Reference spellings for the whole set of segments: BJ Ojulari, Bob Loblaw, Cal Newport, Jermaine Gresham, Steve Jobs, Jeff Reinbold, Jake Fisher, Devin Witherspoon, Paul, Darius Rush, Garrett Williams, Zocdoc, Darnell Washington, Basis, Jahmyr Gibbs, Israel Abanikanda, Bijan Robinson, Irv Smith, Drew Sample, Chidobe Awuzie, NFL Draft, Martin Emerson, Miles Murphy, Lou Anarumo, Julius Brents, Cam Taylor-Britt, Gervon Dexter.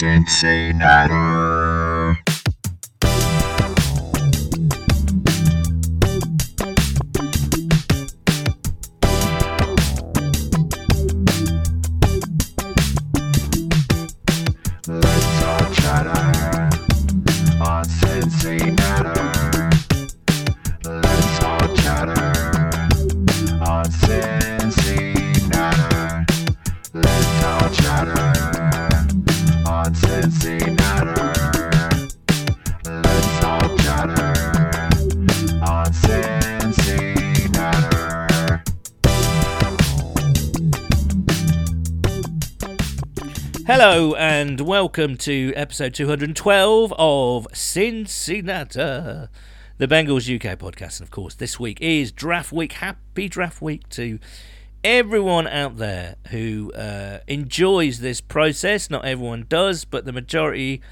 CinciNatter. Let's all chatter on CinciNatter. Let's all chatter on CinciNatter. Let's all chatter on CinciNatter. Let's all chatter on CinciNatter. Hello and welcome to episode 212 of CinciNatter, the Bengals UK podcast. And of course, this week is draft week. Happy draft week to everyone out there who enjoys this process. Not everyone does, but the majority,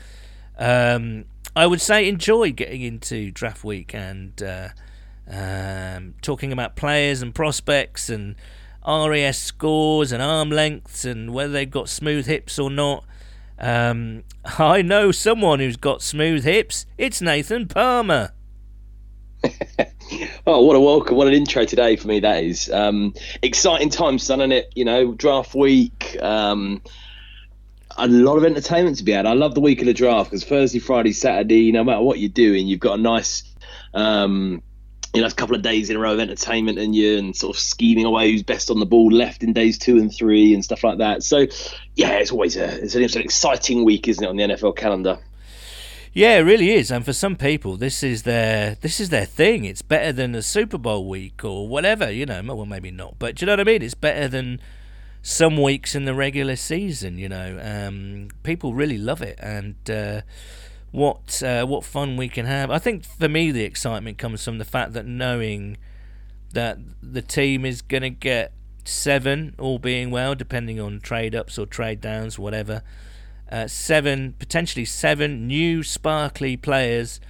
I would say, enjoy getting into draft week and talking about players and prospects and RAS scores and arm lengths and whether they've got smooth hips or not. I know someone who's got smooth hips. It's Nathan Palmer. Oh, what a welcome, what an intro today for me that is. Exciting times, son, isn't it? You know, draft week, a lot of entertainment to be had. I love the week of the draft because Thursday, Friday, Saturday, no matter what you're doing, you've got a nice, a couple of days in a row of entertainment and sort of scheming away who's best on the ball left in days 2 and 3 and stuff like that. So, yeah, it's an exciting week, isn't it, on the NFL calendar? Yeah, it really is, and for some people, this is their thing. It's better than a Super Bowl week or whatever, you know. Well, maybe not, but do you know what I mean? It's better than some weeks in the regular season, you know. People really love it, and what fun we can have. I think for me, the excitement comes from the fact that knowing that the team is going to get 7, all being well, depending on trade ups or trade downs, whatever. 7 new sparkly players,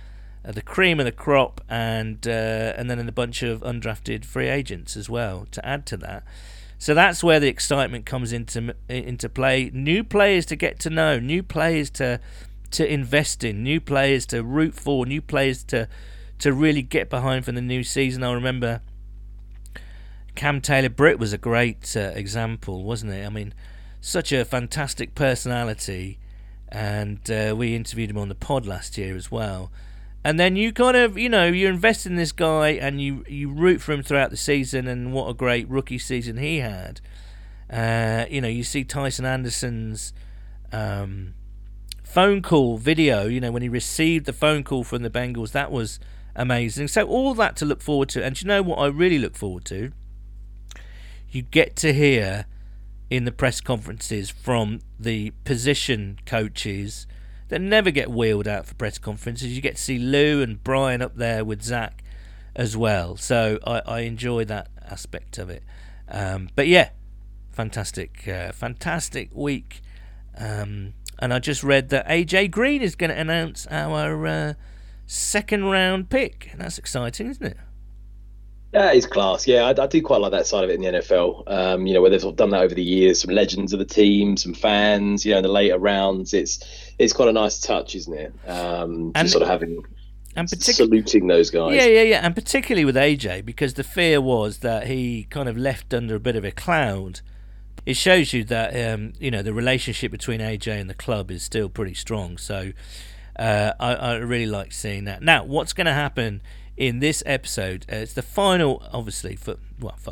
the cream of the crop, and then a bunch of undrafted free agents as well to add to that. So that's where the excitement comes into play. New players to get to know, new players to invest in, new players to root for, new players to really get behind for the new season. I remember Cam Taylor-Britt was a great example, wasn't it? I mean, such a fantastic personality, and we interviewed him on the pod last year as well. And then you kind of, you know, you invest in this guy and you root for him throughout the season, and what a great rookie season he had. You see Tyson Anderson's phone call video, you know, when he received the phone call from the Bengals. That was amazing. So all that to look forward to. And you know what I really look forward to? You get to hear in the press conferences from the position coaches that never get wheeled out for press conferences. You get to see Lou and Brian up there with Zach as well. So I enjoy that aspect of it. But yeah, fantastic week. And I just read that AJ Green is going to announce our second round pick. And that's exciting, isn't it? That is class. Yeah, I do quite like that side of it in the NFL, where they've sort of done that over the years, some legends of the team, some fans, you know, in the later rounds. It's quite a nice touch, isn't it? Saluting those guys. Yeah. And particularly with AJ, because the fear was that he kind of left under a bit of a cloud. It shows you that, the relationship between AJ and the club is still pretty strong. So I really like seeing that. Now, what's going to happen in this episode, it's the final, obviously, for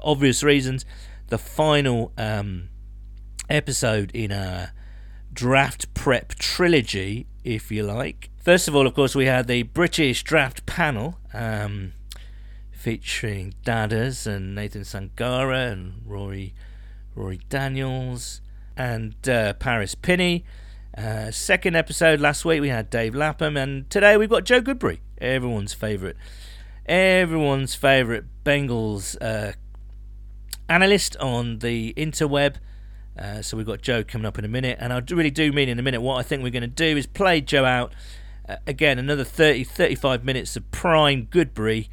obvious reasons, the final episode in our draft prep trilogy, if you like. First of all, of course, we had the British draft panel featuring Dadders and Nathan Sangara and Rory Daniels and Paris Pinney. Second episode last week, we had Dave Lapham, and today we've got Joe Goodberry, everyone's favourite Bengals analyst on the interweb. So we've got Joe coming up in a minute, and I really do mean in a minute. What I think we're going to do is play Joe out. Again, another 30-35 minutes of prime Goodberry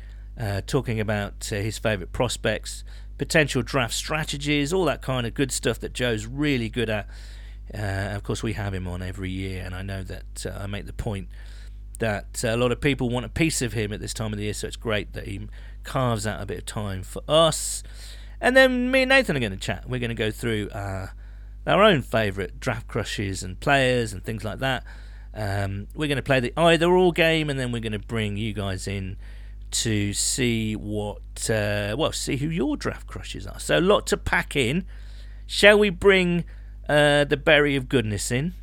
talking about his favourite prospects, potential draft strategies, all that kind of good stuff that Joe's really good at Of course, we have him on every year, and I know that I make the point that a lot of people want a piece of him at this time of the year, so it's great that he carves out a bit of time for us. And then me and Nathan are going to chat. We're going to go through our own favourite draft crushes and players and things like that. We're going to play the either-or game, and then we're going to bring you guys in to see what, see who your draft crushes are. So a lot to pack in. Shall we bring the berry of goodness in?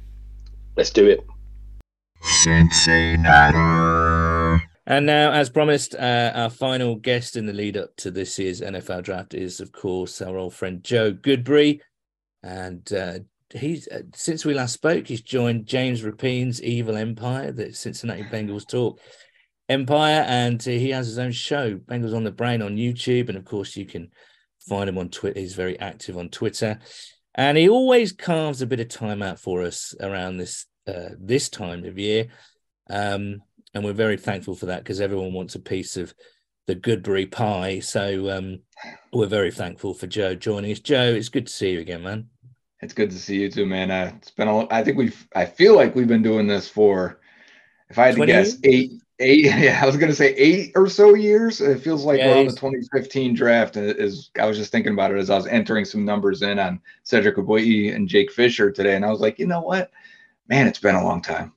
Let's do it. CinciNatter. And now, as promised, our final guest in the lead-up to this year's NFL draft is, of course, our old friend Joe Goodberry. And he's since we last spoke, he's joined James Rapine's Evil Empire, the Cincinnati Bengals Talk Empire, and he has his own show, Bengals on the Brain, on YouTube. And, of course, you can find him on Twitter. He's very active on Twitter. And he always carves a bit of time out for us around this time of year. And we're very thankful for that because everyone wants a piece of the Goodberry pie. So we're very thankful for Joe joining us. Joe, it's good to see you again, man. It's good to see you too, man. It's been I feel like we've been doing this for, if I had to guess, eight or so years. It feels like we're on the 2015 draft. I was just thinking about it as I was entering some numbers in on Cedric Ogbuehi and Jake Fisher today, and I was like, you know what, man, it's been a long time.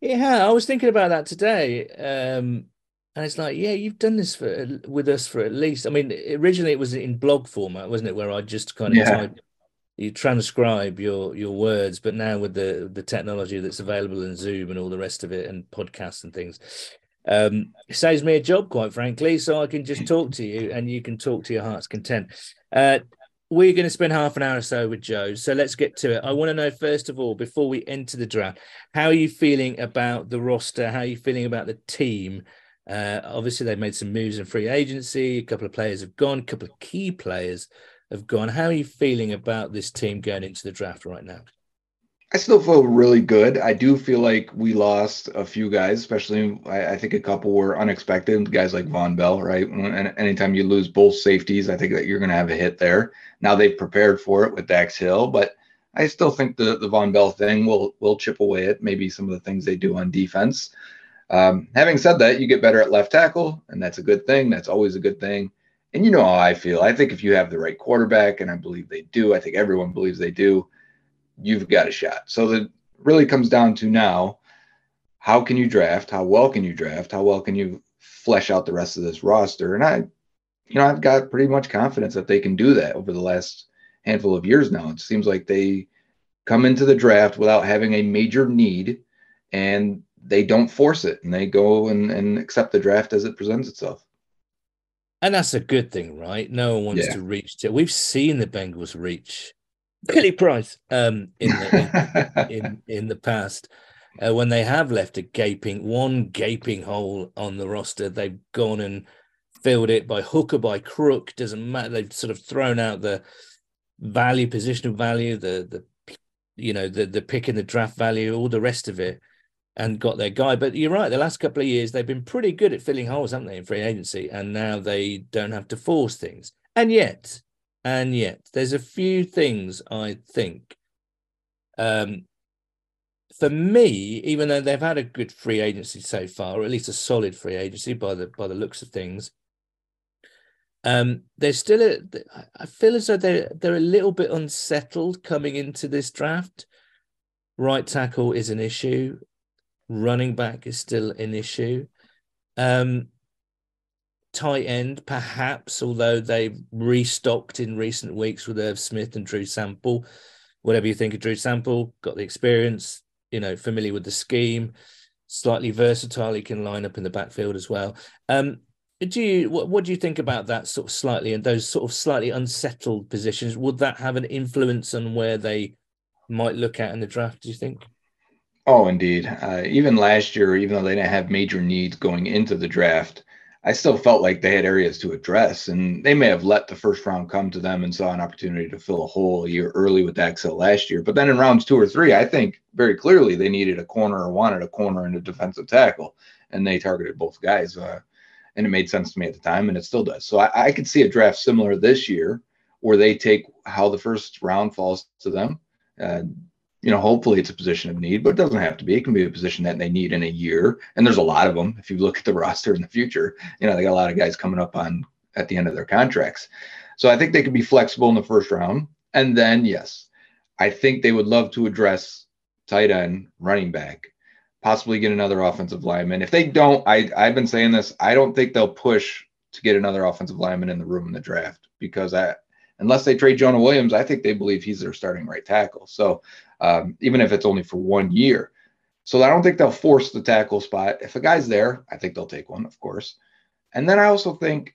Yeah, I was thinking about that today, and it's like, yeah, you've done this with us for at least. I mean, originally it was in blog format, wasn't it, where I just kind of typed. You transcribe your words, but now with the technology that's available in Zoom and all the rest of it and podcasts and things, it saves me a job, quite frankly, so I can just talk to you and you can talk to your heart's content. We're going to spend half an hour or so with Joe, so let's get to it. I want to know, first of all, before we enter the draft, how are you feeling about the roster? How are you feeling about the team? Obviously, they've made some moves in free agency. A couple of players have gone, a couple of key players have gone. How are you feeling about this team going into the draft right now? I still feel really good. I do feel like we lost a few guys, especially I think a couple were unexpected, guys like Von Bell, right? And anytime you lose both safeties, I think that you're going to have a hit there. Now they've prepared for it with Dax Hill, but I still think the Von Bell thing will chip away at maybe some of the things they do on defense. Having said that, you get better at left tackle, and that's a good thing. That's always a good thing. And you know how I feel. I think if you have the right quarterback, and I believe they do, I think everyone believes they do, you've got a shot. So it really comes down to now, how can you draft? How well can you draft? How well can you flesh out the rest of this roster? And I've got pretty much confidence that they can do that over the last handful of years now. It seems like they come into the draft without having a major need, and they don't force it, and they go and accept the draft as it presents itself. And that's a good thing, right? No one wants to reach to. We've seen the Bengals reach Billy Price in the past when they have left one gaping hole on the roster. They've gone and filled it by hook or by crook. Doesn't matter. They've sort of thrown out the value, positional value, the pick in the draft value, all the rest of it, and got their guy. But you're right, the last couple of years, they've been pretty good at filling holes, haven't they, in free agency, and now they don't have to force things. And yet, there's a few things, I think. For me, even though they've had a good free agency so far, or at least a solid free agency by the looks of things, there's still I feel as though they're a little bit unsettled coming into this draft. Right tackle is an issue. Running back is still an issue. Tight end, perhaps, although they've restocked in recent weeks with Irv Smith and Drew Sample. Whatever you think of Drew Sample, got the experience, familiar with the scheme, slightly versatile. He can line up in the backfield as well. What do you think about that sort of slightly, and those sort of slightly unsettled positions? Would that have an influence on where they might look at in the draft, do you think? Oh, indeed. Even last year, even though they didn't have major needs going into the draft, I still felt like they had areas to address, and they may have let the first round come to them and saw an opportunity to fill a hole a year early with Dax Hill last year. But then in rounds 2 or 3, I think very clearly they needed a corner or wanted a corner and a defensive tackle, and they targeted both guys. And it made sense to me at the time, and it still does. So I could see a draft similar this year where they take how the first round falls to them, Hopefully it's a position of need, but it doesn't have to be. It can be a position that they need in a year. And there's a lot of them. If you look at the roster in the future, they got a lot of guys coming up on at the end of their contracts. So I think they could be flexible in the first round. And then, yes, I think they would love to address tight end, running back, possibly get another offensive lineman. If they don't, I've been saying this, I don't think they'll push to get another offensive lineman in the room in the draft, because unless they trade Jonah Williams, I think they believe he's their starting right tackle. So even if it's only for 1 year. So I don't think they'll force the tackle spot. If a guy's there, I think they'll take one, of course. And then I also think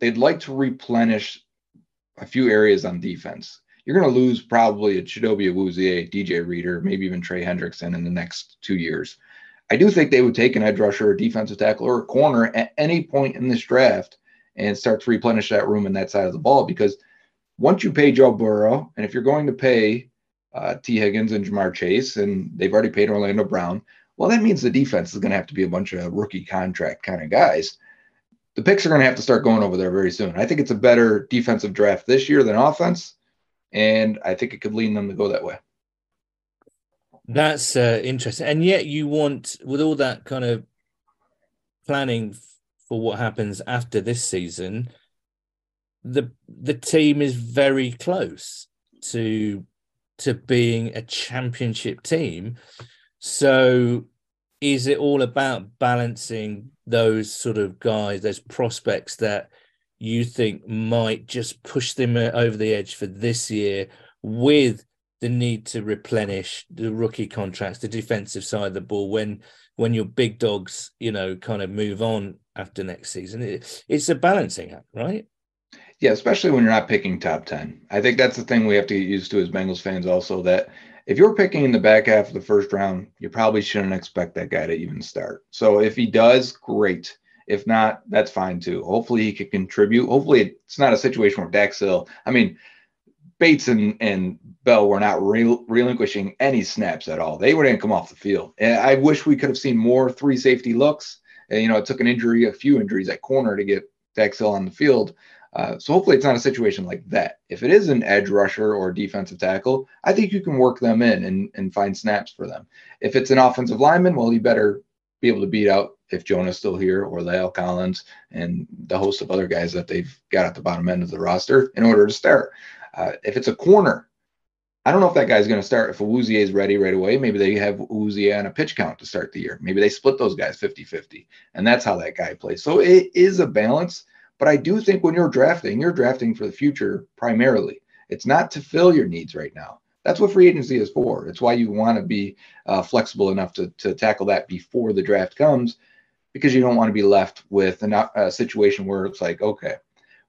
they'd like to replenish a few areas on defense. You're going to lose probably a Chidobe Awuzie, DJ Reader, maybe even Trey Hendrickson in the next 2 years. I do think they would take an edge rusher, a defensive tackle, or a corner at any point in this draft and start to replenish that room in that side of the ball, because once you pay Joe Burrow, and if you're going to pay T. Higgins and Jamar Chase, and they've already paid Orlando Brown, well, that means the defense is going to have to be a bunch of rookie contract kind of guys. The picks are going to have to start going over there very soon. I think it's a better defensive draft this year than offense, and I think it could lean them to go that way. That's interesting. And yet you want, with all that kind of planning for what happens after this season, the team is very close to being a championship team. So is it all about balancing those sort of guys, those prospects that you think might just push them over the edge for this year, with the need to replenish the rookie contracts, the defensive side of the ball, when your big dogs, kind of move on after next season? It's a balancing act, right? Yeah, especially when you're not picking top 10. I think that's the thing we have to get used to as Bengals fans also, that if you're picking in the back half of the first round, you probably shouldn't expect that guy to even start. So if he does, great. If not, that's fine too. Hopefully he can contribute. Hopefully it's not a situation where Dax Hill, Bates and Bell were not relinquishing any snaps at all. They wouldn't come off the field. And I wish we could have seen more 3 safety looks. And, it took a few injuries at corner to get Dax Hill on the field. So hopefully it's not a situation like that. If it is an edge rusher or defensive tackle, I think you can work them in and find snaps for them. If it's an offensive lineman, well, you better be able to beat out, if Jonah's still here, or La'el Collins and the host of other guys that they've got at the bottom end of the roster in order to start. If it's a corner, I don't know if that guy's going to start. If Awuzie is ready right away, maybe they have Awuzie on a pitch count to start the year. Maybe they split those guys 50-50, and that's how that guy plays. So it is a balance. But I do think when you're drafting for the future primarily. It's not to fill your needs right now. That's what free agency is for. It's why you want to be flexible enough to tackle that before the draft comes, because you don't want to be left with a situation where it's like, okay,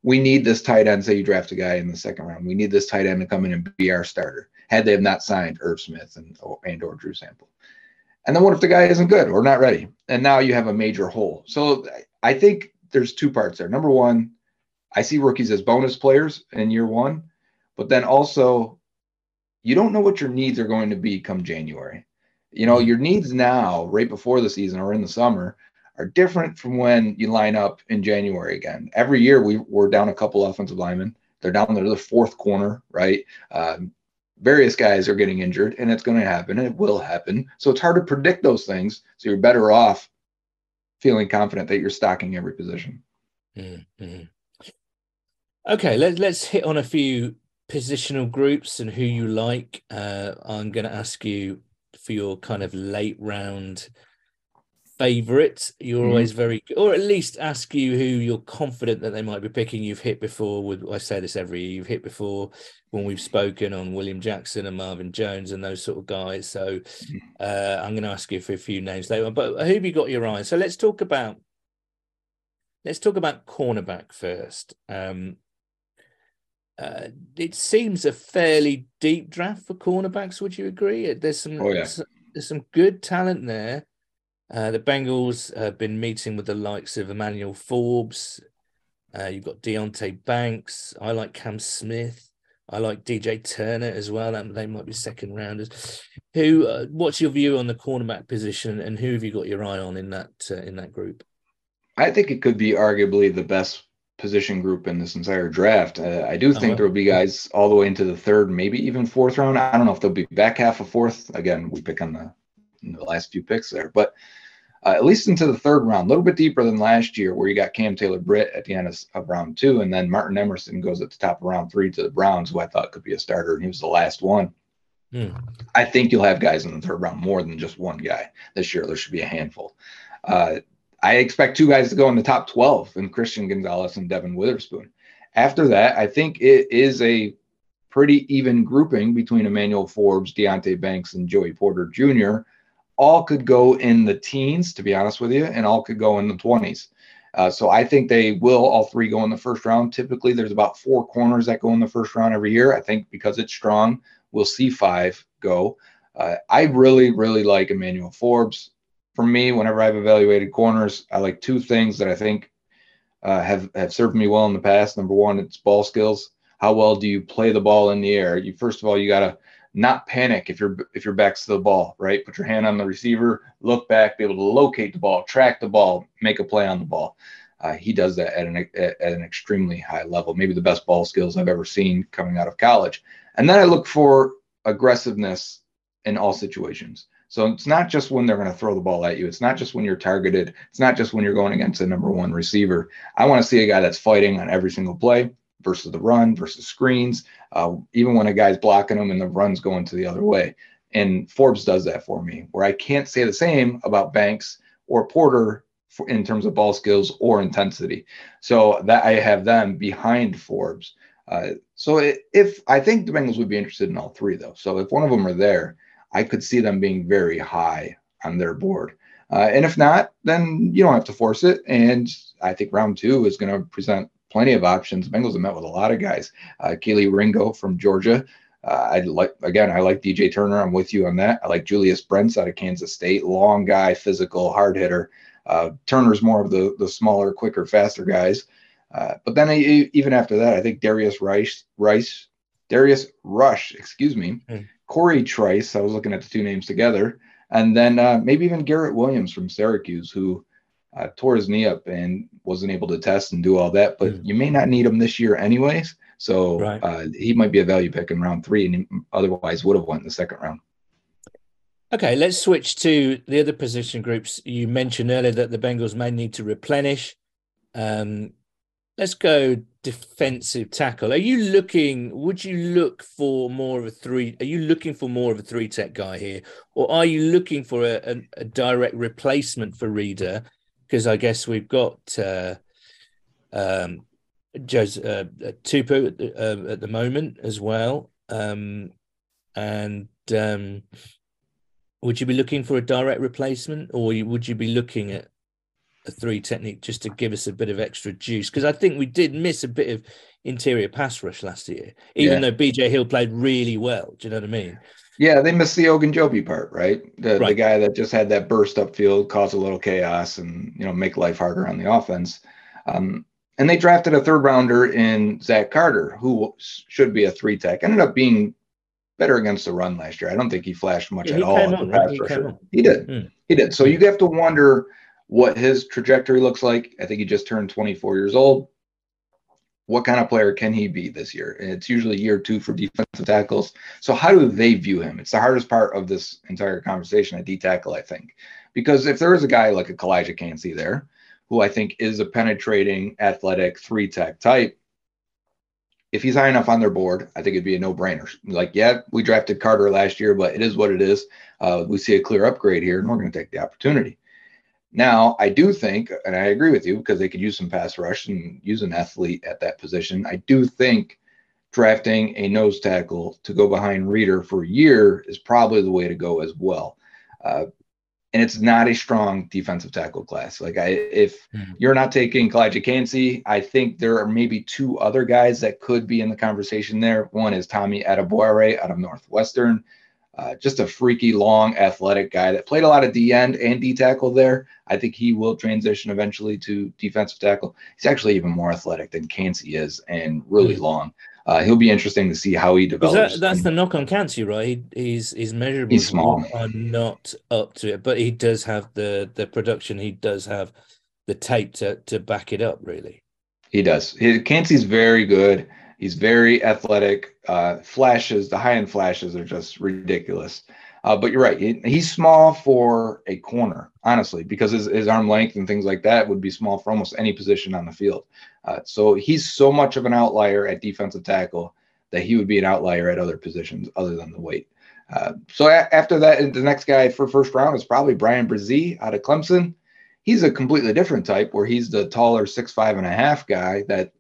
we need this tight end. Say you draft a guy in the second round. We need this tight end to come in and be our starter, had they have not signed Irv Smith and or Drew Sample. And then what if the guy isn't good or not ready? And now you have a major hole. So I think there's two parts there. Number one, I see rookies as bonus players in year one, but then also you don't know what your needs are going to be come January. Your needs now, right before the season or in the summer, are different from when you line up in January again. Every year we're down a couple offensive linemen. They're down to the fourth corner, right? Various guys are getting injured, and it's going to happen, and it will happen. So it's hard to predict those things. So you're better off feeling confident that you're stocking every position. Mm-hmm. Okay, let's hit on a few positional groups and who you like. I'm going to ask you for your kind of late round favorite. You're always very good, or at least ask you who you're confident that they might be picking. You've hit before with, I say this every year, you've hit before when we've spoken on William Jackson and Marvin Jones and those sort of guys. So I'm going to ask you for a few names later on, but who have you got your eye on? So let's talk about cornerback first. It seems a fairly deep draft for cornerbacks. Would you agree? There's some good talent there. The Bengals have been meeting with the likes of Emmanuel Forbes. You've got Deontay Banks. I like Cam Smith. I like DJ Turner as well. They might be second rounders. What's your view on the cornerback position, and who have you got your eye on in that group? I think it could be arguably the best position group in this entire draft. I do think there will be guys all the way into the third, maybe even fourth round. I don't know if they'll be back half of fourth. Again, we pick on the last few picks there, but at least into the third round, a little bit deeper than last year, where you got Cam Taylor-Britt at the end of round two, and then Martin Emerson goes at the top of round three to the Browns, who I thought could be a starter, and he was the last one. I think you'll have guys in the third round, more than just one guy this year. There should be a handful. I expect two guys to go in the top 12 in Christian Gonzalez and Devin Witherspoon. After that, I think it is a pretty even grouping between Emmanuel Forbes, Deontay Banks, and Joey Porter Jr. All could go in the teens, to be honest with you, and all could go in the 20s. So I think they will all three go in the first round. Typically, there's about four corners that go in the first round every year. I think because it's strong, we'll see five go. I really, really like Emmanuel Forbes. For me, whenever I've evaluated corners, I like two things that I think have served me well in the past. Number one, it's ball skills. How well do you play the ball in the air? You first of all, you gotta not panic if your back's to the ball, right? Put your hand on the receiver, look back, be able to locate the ball, track the ball, make a play on the ball. He does that at an extremely high level. Maybe the best ball skills I've ever seen coming out of college. And then I look for aggressiveness in all situations. So it's not just when they're going to throw the ball at you. It's not just when you're targeted. It's not just when you're going against a number one receiver. I want to see a guy that's fighting on every single play versus the run, versus screens, even when a guy's blocking them and the run's going to the other way. And Forbes does that for me, where I can't say the same about Banks or Porter in terms of ball skills or intensity. So that I have them behind Forbes. I think the Bengals would be interested in all three, though. So if one of them are there, I could see them being very high on their board. And if not, then you don't have to force it. And I think round two is going to present plenty of options. Bengals have met with a lot of guys. Kelee Ringo from Georgia. I like DJ Turner. I'm with you on that. I like Julius Brents out of Kansas State. Long guy, physical, hard hitter. Turner's more of the smaller, quicker, faster guys. But then even after that, I think Darius Rush, Corey Trice, I was looking at the two names together, and then maybe even Garrett Williams from Syracuse, who tore his knee up and wasn't able to test and do all that, but you may not need him this year anyways, so right. He might be a value pick in round three, and he otherwise would have won the second round. Okay, let's switch to the other position groups. You mentioned earlier that the Bengals may need to replenish. Let's go defensive tackle. Are you looking for more of a three-tech guy here? Or are you looking for a direct replacement for Reader? Because I guess we've got Tupu at the moment as well. Would you be looking for a direct replacement, or would you be looking at a three technique just to give us a bit of extra juice? Because I think we did miss a bit of interior pass rush last year, even though BJ Hill played really well. Do you know what I mean? Yeah, they missed the Ogunjobi part, right? The guy that just had that burst upfield, cause a little chaos, and make life harder on the offense. And they drafted a third rounder in Zach Carter, who should be a three tech. Ended up being better against the run last year. I don't think he flashed much at all. He did. So you have to wonder what his trajectory looks like. I think he just turned 24 years old. What kind of player can he be this year? And it's usually year two for defensive tackles. So how do they view him? It's the hardest part of this entire conversation at D-tackle, I think. Because if there is a guy like Elijah Kncese there, who I think is a penetrating, athletic, three-tech type, if he's high enough on their board, I think it'd be a no-brainer. Like, yeah, we drafted Carter last year, but it is what it is. We see a clear upgrade here, and we're going to take the opportunity. Now, I do think, and I agree with you, because they could use some pass rush and use an athlete at that position, I do think drafting a nose tackle to go behind Reader for a year is probably the way to go as well. And it's not a strong defensive tackle class. Like, if you're not taking Elijah Kncese, I think there are maybe two other guys that could be in the conversation there. One is Tommy Adeboire out of Northwestern. Just a freaky, long, athletic guy that played a lot of D-end and D-tackle there. I think he will transition eventually to defensive tackle. He's actually even more athletic than Kncese is, and really long. He'll be interesting to see how he develops. That's the knock on Kncese, right? His measurables are not up to it, but he does have the production. He does have the tape to back it up, really. He does. Kncese very good. He's very athletic. Flashes, the high-end flashes are just ridiculous. But you're right. He's small for a corner, honestly, because his arm length and things like that would be small for almost any position on the field. So he's so much of an outlier at defensive tackle that he would be an outlier at other positions other than the weight. So after that, the next guy for first round is probably Brian Bresee out of Clemson. He's a completely different type where he's the taller 6'5" and a half guy that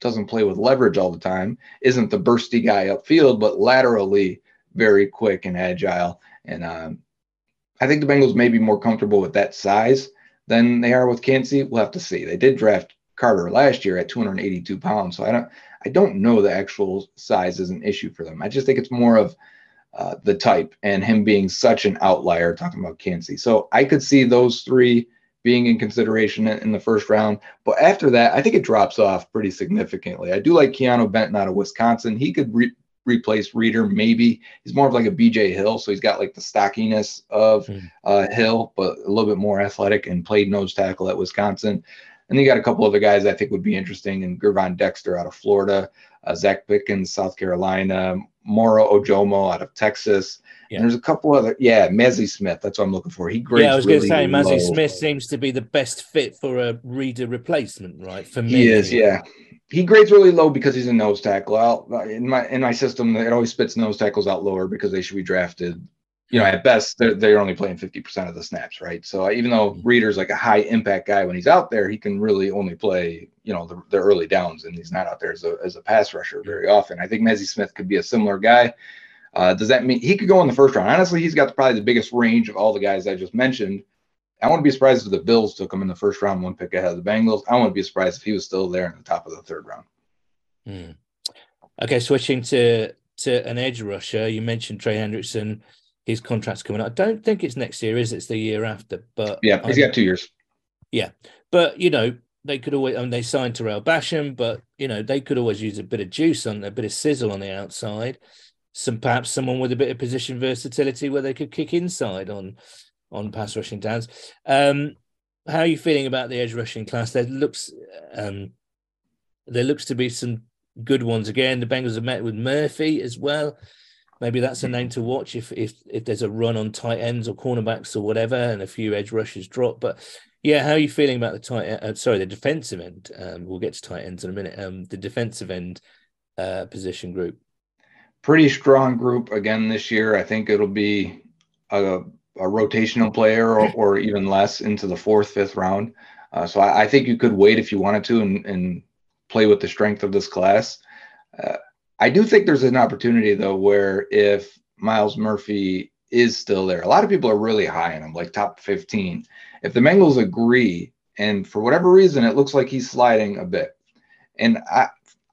doesn't play with leverage all the time, isn't the bursty guy upfield, but laterally very quick and agile. And I think the Bengals may be more comfortable with that size than they are with Kncese. We'll have to see. They did draft Carter last year at 282 pounds. So I don't know the actual size is an issue for them. I just think it's more of the type and him being such an outlier, talking about Kncese. So I could see those three being in consideration in the first round. But after that, I think it drops off pretty significantly. I do like Keanu Benton out of Wisconsin. He could replace Reader, maybe. He's more of like a BJ Hill, so he's got like the stockiness of Hill, but a little bit more athletic, and played nose tackle at Wisconsin. And you got a couple other guys I think would be interesting, and Gervon Dexter out of Florida, Zach Pickens, South Carolina, Moro Ojomo out of Texas. Yeah. And there's a couple other, Mazi Smith. That's what I'm looking for. He grades. Yeah, I was going to say Mazi Smith seems to be the best fit for a Reader replacement, right? For me, he is. Yeah, he grades really low because he's a nose tackle. In my system, it always spits nose tackles out lower because they should be drafted. You know, at best, they're only playing 50% of the snaps, right? So even though Reader's like a high-impact guy when he's out there, he can really only play, you know, the early downs, and he's not out there as a pass rusher very often. I think Mazi Smith could be a similar guy. Does that mean he could go in the first round? Honestly, he's got probably the biggest range of all the guys I just mentioned. I wouldn't be surprised if the Bills took him in the first round, one pick ahead of the Bengals. I wouldn't be surprised if he was still there in the top of the third round. Okay, switching to an edge rusher. You mentioned Trey Hendrickson. His contract's coming up. I don't think it's next year, is it? It's the year after. But yeah, he's got 2 years. Yeah. But, you know, they could always, they signed Terrell Basham, but, you know, they could always use a bit of juice on a bit of sizzle on the outside. Perhaps someone with a bit of position versatility where they could kick inside on pass rushing downs. How are you feeling about the edge rushing class? There looks to be some good ones again. The Bengals have met with Murphy as well. Maybe that's a name to watch if there's a run on tight ends or cornerbacks or whatever, and a few edge rushes drop. But yeah, how are you feeling about the defensive end? We'll get to tight ends in a minute. The defensive end position group. Pretty strong group again this year. I think it'll be a rotational player or even less into the fourth, fifth round. So I think you could wait if you wanted to and play with the strength of this class. I do think there's an opportunity, though, where if Miles Murphy is still there, a lot of people are really high on him, like top 15. If the Bengals agree, and for whatever reason, it looks like he's sliding a bit. And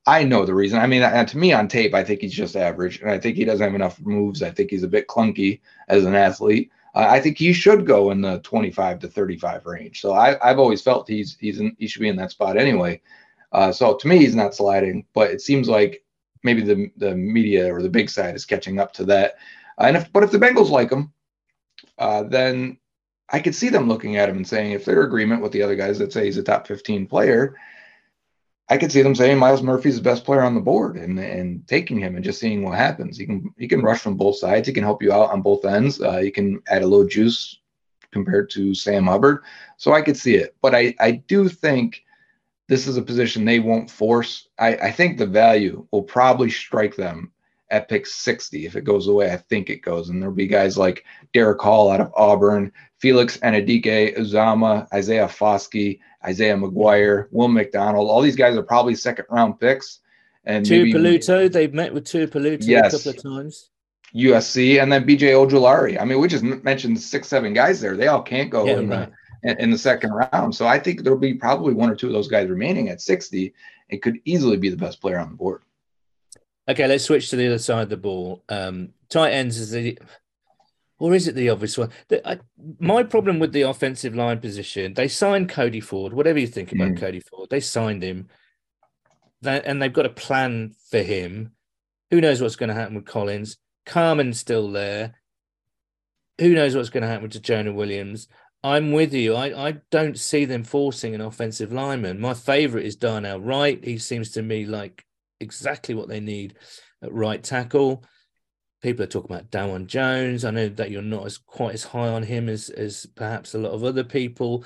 I know the reason. I mean, to me on tape, I think he's just average, and I think he doesn't have enough moves. I think he's a bit clunky as an athlete. I think he should go in the 25 to 35 range. So I've always felt he should be in that spot anyway. So to me, he's not sliding, but it seems like maybe the media or the big side is catching up to that. But if the Bengals like him, then I could see them looking at him and saying, if their agreement with the other guys that say he's a top 15 player, I could see them saying Miles Murphy's the best player on the board and taking him and just seeing what happens. He can rush from both sides. He can help you out on both ends. He can add a little juice compared to Sam Hubbard. So I could see it. But I do think this is a position they won't force. I think the value will probably strike them at pick 60 if it goes the way I think it goes. And there'll be guys like Derek Hall out of Auburn, Felix Anadike, Uzama, Isaiah Foskey, Isaiah McGuire, Will McDonald. All these guys are probably second-round picks. And Tuipulotu, they've met with Tuipulotu a couple of times. USC, and then B.J. Ojulari. I mean, we just mentioned 6, 7 guys there. They all can't go in the second round. So I think there'll be probably one or two of those guys remaining at 60. It could easily be the best player on the board. Okay, let's switch to the other side of the ball. Tight ends is it the obvious one? My problem with the offensive line position, they signed Cody Ford, whatever you think about Cody Ford, they signed him and they've got a plan for him. Who knows what's going to happen with Collins? Carmen's still there. Who knows what's going to happen to Jonah Williams? I'm with you. I don't see them forcing an offensive lineman. My favorite is Darnell Wright. He seems to me like exactly what they need at right tackle. People are talking about Dawan Jones. I know that you're not as quite as high on him as perhaps a lot of other people.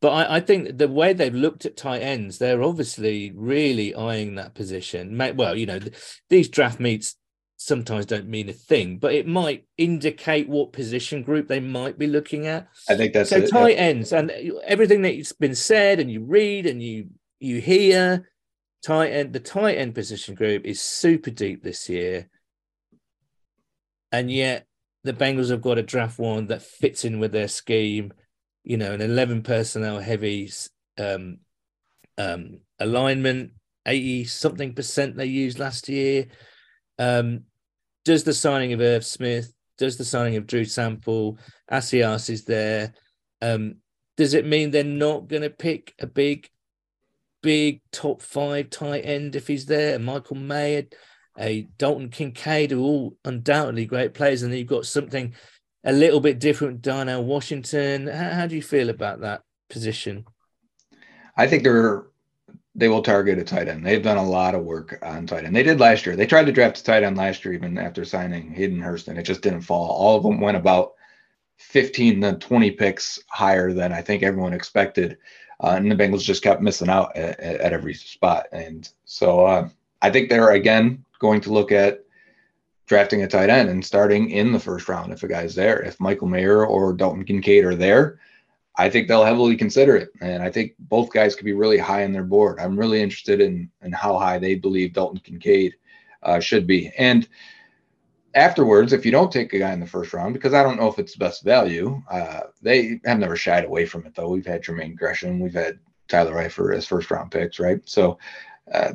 But I think the way they've looked at tight ends, they're obviously really eyeing that position. Well, you know, these draft meets sometimes don't mean a thing, but it might indicate what position group they might be looking at. I think that's so it. Tight ends and everything that's been said and you read and you hear, the tight end position group is super deep this year. And yet the Bengals have got a draft one that fits in with their scheme. You know, an 11 personnel heavy alignment, 80-something% they used last year. Does the signing of Irv Smith, does the signing of Drew Sample, Asias is there. Does it mean they're not going to pick a big top five tight end if he's there? And Michael Mayer, a Dalton Kincaid are all undoubtedly great players. And then you've got something a little bit different, Darnell Washington. How do you feel about that position? I think they will target a tight end. They've done a lot of work on tight end. They did last year. They tried to draft a tight end last year, even after signing Hayden Hurst, and it just didn't fall. All of them went about 15 to 20 picks higher than I think everyone expected, and the Bengals just kept missing out at every spot. And so I think they're, again, going to look at drafting a tight end and starting in the first round if a guy's there. If Michael Mayer or Dalton Kincaid are there, I think they'll heavily consider it. And I think both guys could be really high on their board. I'm really interested in how high they believe Dalton Kincaid should be. And afterwards, if you don't take a guy in the first round, because I don't know if it's best value, they have never shied away from it, though. We've had Jermaine Gresham. We've had Tyler Eifert as first-round picks, right? So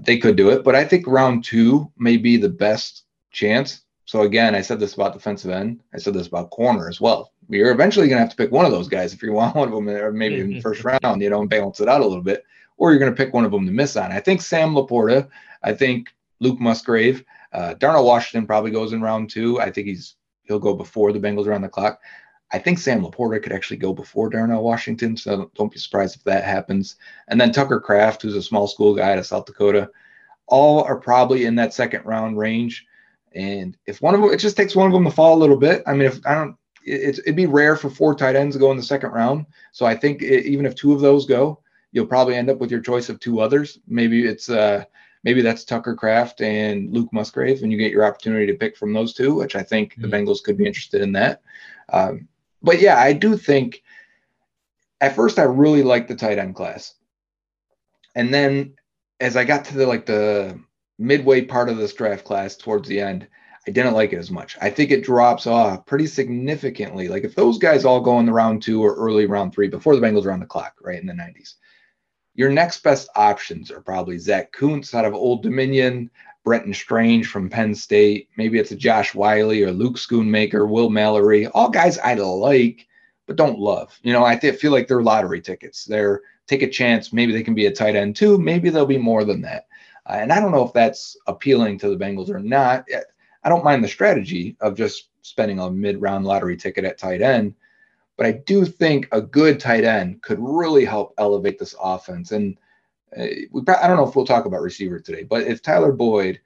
they could do it. But I think round two may be the best chance. So again, I said this about defensive end. I said this about corner as well. You're eventually going to have to pick one of those guys if you want one of them, or maybe in the first round, you know, and balance it out a little bit, or you're going to pick one of them to miss on. I think Sam Laporta, I think Luke Musgrave, Darnell Washington probably goes in round two. I think he'll go before the Bengals are on the clock. I think Sam Laporta could actually go before Darnell Washington, so don't be surprised if that happens. And then Tucker Kraft, who's a small school guy out of South Dakota, all are probably in that second round range. And if one of them, it just takes one of them to fall a little bit. I mean, it'd be rare for four tight ends to go in the second round. So I think even if two of those go, you'll probably end up with your choice of two others. Maybe that's Tucker Kraft and Luke Musgrave, and you get your opportunity to pick from those two, which I think the Bengals could be interested in that. But yeah, I do think at first I really liked the tight end class. And then as I got to the midway part of this draft class towards the end, I didn't like it as much. I think it drops off pretty significantly. Like if those guys all go in the round two or early round three before the Bengals are on the clock, right, in the 90s, your next best options are probably Zach Kuntz out of Old Dominion, Brenton Strange from Penn State. Maybe it's a Josh Wiley or Luke Schoonmaker, Will Mallory, all guys I like but don't love. You know, I feel like they're lottery tickets. They're take a chance. Maybe they can be a tight end too. Maybe they'll be more than that. And I don't know if that's appealing to the Bengals or not. I don't mind the strategy of just spending a mid-round lottery ticket at tight end, but I do think a good tight end could really help elevate this offense. And I don't know if we'll talk about receiver today, but if Tyler Boyd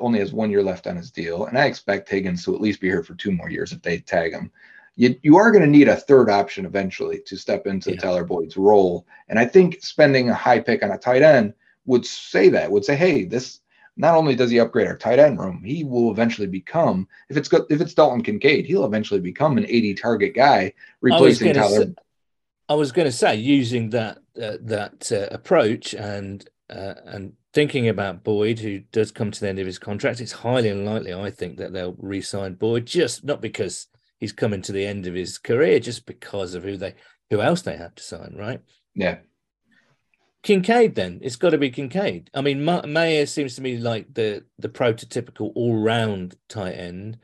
only has 1 year left on his deal, and I expect Higgins to at least be here for 2 more years if they tag him, you are going to need a third option eventually to step into Tyler Boyd's role. And I think spending a high pick on a tight end would say, hey, this not only does he upgrade our tight end room, he will eventually become, if it's Dalton Kincaid, he'll eventually become an 80 target guy replacing Tyler. I was going to say, using that approach and thinking about Boyd, who does come to the end of his contract, it's highly unlikely, I think, that they'll re-sign Boyd, just not because he's coming to the end of his career, just because of who else they have to sign, right? Yeah. Kincaid, then. It's got to be Kincaid. I mean, Mayer seems to me like the prototypical all-round tight end.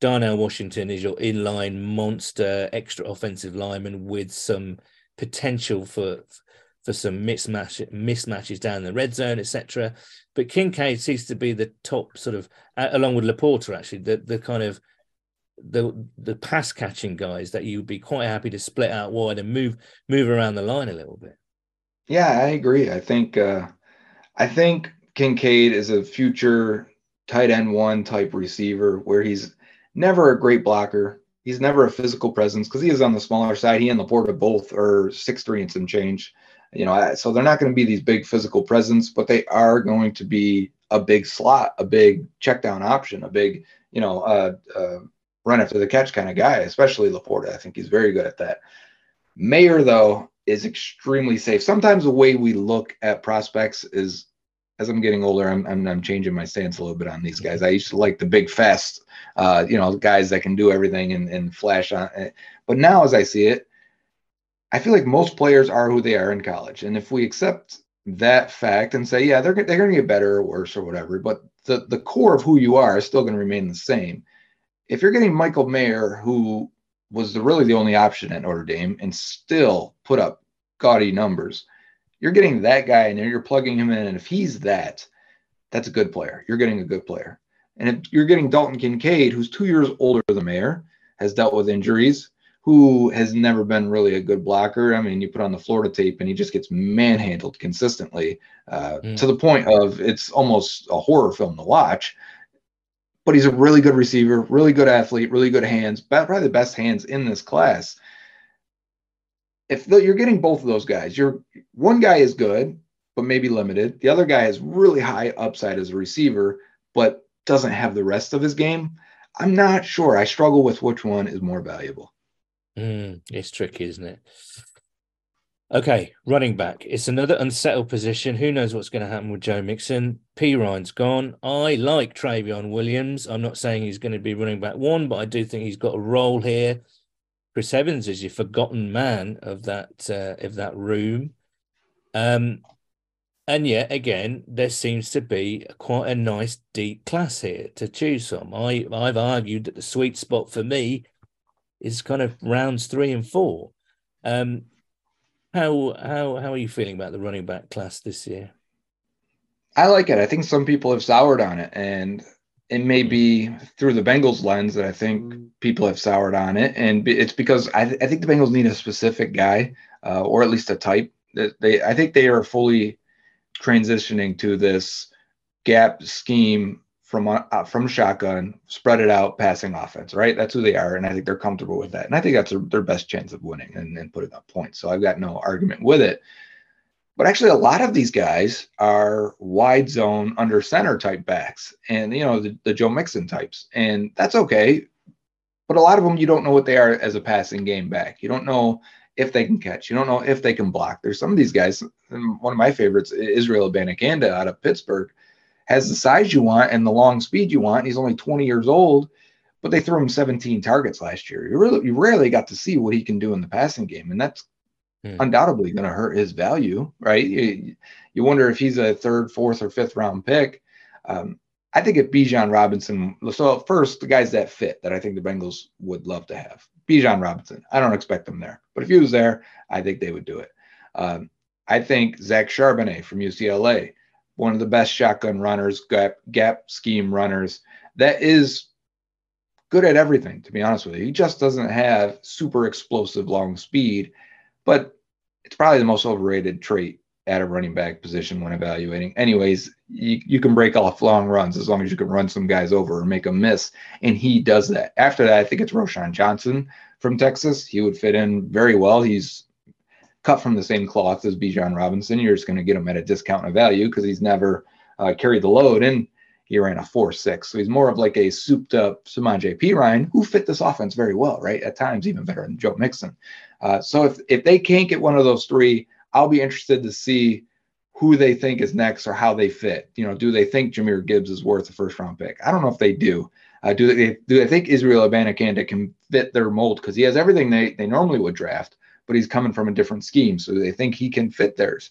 Darnell Washington is your inline monster, extra offensive lineman with some potential for some mismatches down the red zone, etc. But Kincaid seems to be the top sort of, along with Laporta, actually, the kind of the pass catching guys that you'd be quite happy to split out wide and move around the line a little bit. Yeah, I agree. I think Kincaid is a future tight end one type receiver where he's never a great blocker. He's never a physical presence because he is on the smaller side. He and Laporta both are 6'3" and some change. You know, so they're not going to be these big physical presence, but they are going to be a big slot, a big check down option, a big, you know, run after the catch kind of guy, especially Laporta. I think he's very good at that. Mayer, though, is extremely safe. Sometimes the way we look at prospects is, as I'm getting older, I'm changing my stance a little bit on these guys. I used to like the big, fast, you know, guys that can do everything and flash on. But now, as I see it, I feel like most players are who they are in college. And if we accept that fact and say, yeah, they're going to get better or worse or whatever, but the core of who you are is still going to remain the same. If you're getting Michael Mayer, who was really the only option at Notre Dame and still put up gaudy numbers, you're getting that guy in there, you're plugging him in, and if he's that's a good player. You're getting a good player. And if you're getting Dalton Kincaid, who's 2 years older than Mayer, has dealt with injuries, who has never been really a good blocker. I mean, you put on the Florida tape and he just gets manhandled consistently to the point of it's almost a horror film to watch. But he's a really good receiver, really good athlete, really good hands, probably the best hands in this class. If you're getting both of those guys, one guy is good, but maybe limited. The other guy is really high upside as a receiver, but doesn't have the rest of his game. I'm not sure. I struggle with which one is more valuable. It's tricky, isn't it? Okay, running back. It's another unsettled position. Who knows what's going to happen with Joe Mixon? P. Ryan's gone. I like Trevion Williams. I'm not saying he's going to be running back one, but I do think he's got a role here. Chris Evans is your forgotten man of that room. And yet again, there seems to be quite a nice deep class here to choose from. I've argued that the sweet spot for me is kind of rounds 3 and 4. How are you feeling about the running back class this year? I like it. I think some people have soured on it, and it may be through the Bengals lens that I think people have soured on it. And it's because I think the Bengals need a specific guy or at least a type. I think they are fully transitioning to this gap scheme from shotgun, spread it out, passing offense, right? That's who they are. And I think they're comfortable with that. And I think that's their best chance of winning and putting up points. So I've got no argument with it. But actually, a lot of these guys are wide zone under center type backs and, you know, the Joe Mixon types. And that's okay. But a lot of them, you don't know what they are as a passing game back. You don't know if they can catch. You don't know if they can block. There's some of these guys. One of my favorites, Israel Abanikanda out of Pittsburgh, has the size you want and the long speed you want. He's only 20 years old, but they threw him 17 targets last year. You rarely got to see what he can do in the passing game. And that's undoubtedly going to hurt his value, right? You wonder if he's a third, fourth, or fifth round pick. I think if Bijan Robinson, so first the guys that fit that I think the Bengals would love to have, Bijan Robinson, I don't expect him there, but if he was there, I think they would do it. I think Zach Charbonnet from UCLA, one of the best shotgun runners, gap scheme runners, that is good at everything, to be honest with you. He just doesn't have super explosive long speed. But it's probably the most overrated trait at a running back position when evaluating. Anyways, you can break off long runs as long as you can run some guys over and make them miss. And he does that. After that, I think it's Roschon Johnson from Texas. He would fit in very well. He's cut from the same cloth as Bijan Robinson. You're just going to get him at a discount of value because he's never carried the load. And he ran a 4.6. So he's more of like a souped-up Samaje Perine, who fit this offense very well, right? At times, even better than Joe Mixon. So if they can't get one of those three, I'll be interested to see who they think is next or how they fit. You know, do they think Jahmyr Gibbs is worth a first-round pick? I don't know if they do. Do they think Israel Abanikanda can fit their mold? Because he has everything they normally would draft, but he's coming from a different scheme, so they think he can fit theirs.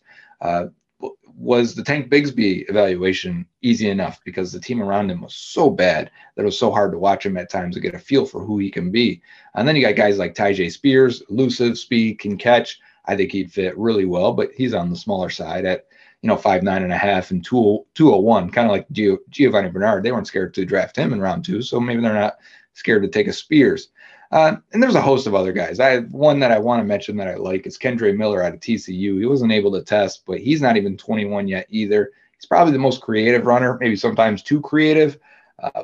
Was the Tank Bigsby evaluation easy enough because the team around him was so bad that it was so hard to watch him at times to get a feel for who he can be? And then you got guys like Tyjae Spears, elusive, speed, can catch. I think he'd fit really well, but he's on the smaller side at, you know, 5'9.5" and 201, kind of like Giovanni Bernard. They weren't scared to draft him in round 2, so maybe they're not scared to take a Spears. And there's a host of other guys. I have one that I want to mention that I like is Kendre Miller out of TCU. He wasn't able to test, but he's not even 21 yet either. He's probably the most creative runner, maybe sometimes too creative,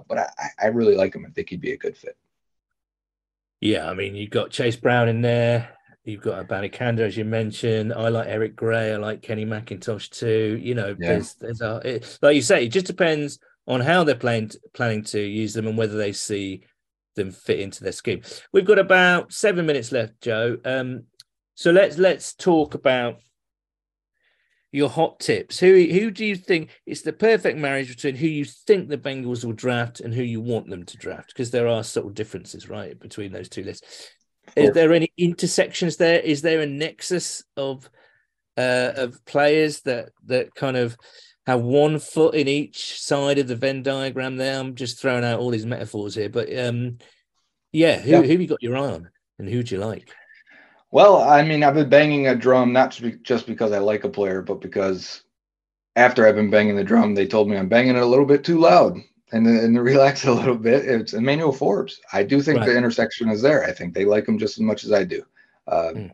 but I really like him. I think he'd be a good fit. Yeah, I mean, you've got Chase Brown in there. You've got Abanikanda, as you mentioned. I like Eric Gray. I like Kenny McIntosh too. You know, yeah. Like you say, it just depends on how they're planning to use them and whether they see them fit into their scheme. We've got about 7 minutes left, Joe. So let's talk about your hot tips. Who do you think is the perfect marriage between who you think the Bengals will draft and who you want them to draft? Because there are subtle differences, right, between those two lists. Is there any intersections there? Is there a nexus of players that kind of have one foot in each side of the Venn diagram there? I'm just throwing out all these metaphors here, but who have you got your eye on and who do you like? Well, I mean, I've been banging a drum, not just because I like a player, but because after I've been banging the drum, they told me I'm banging it a little bit too loud and to relax a little bit. It's Emmanuel Forbes. I do think the intersection is there. I think they like him just as much as I do. And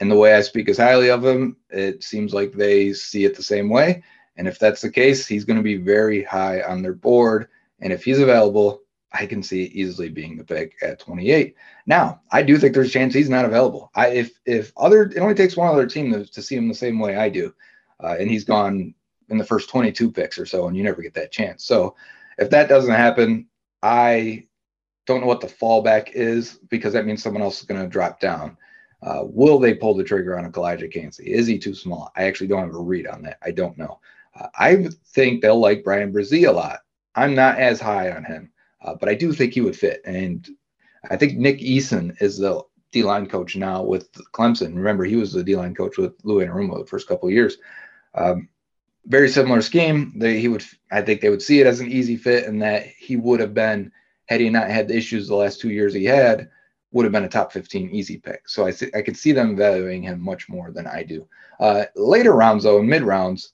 the way I speak as highly of him, it seems like they see it the same way. And if that's the case, he's going to be very high on their board. And if he's available, I can see it easily being the pick at 28. Now, I do think there's a chance he's not available. It only takes one other team to see him the same way I do. And he's gone in the first 22 picks or so, and you never get that chance. So if that doesn't happen, I don't know what the fallback is, because that means someone else is going to drop down. Will they pull the trigger on Elijah Kncese? Is he too small? I actually don't have a read on that. I don't know. I think they'll like Brian Bresee a lot. I'm not as high on him. But I do think he would fit. And I think Nick Eason is the D-line coach now with Clemson. Remember, he was the D-line coach with Lou Anarumo the first couple of years. Very similar scheme. I think they would see it as an easy fit, and that he would have been, had he not had the issues the last 2 years he had, would have been a top 15 easy pick. So I could see them valuing him much more than I do. Later rounds, though, in mid-rounds,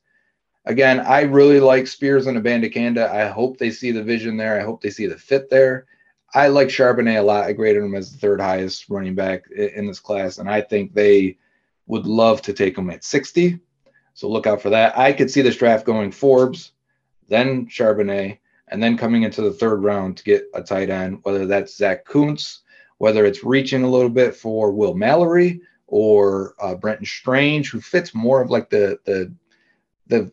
again, I really like Spears and Abanikanda. I hope they see the vision there. I hope they see the fit there. I like Charbonnet a lot. I graded him as the third highest running back in this class, and I think they would love to take him at 60. So look out for that. I could see this draft going Forbes, then Charbonnet, and then coming into the third round to get a tight end, whether that's Zach Kuntz, whether it's reaching a little bit for Will Mallory or Brenton Strange, who fits more of like the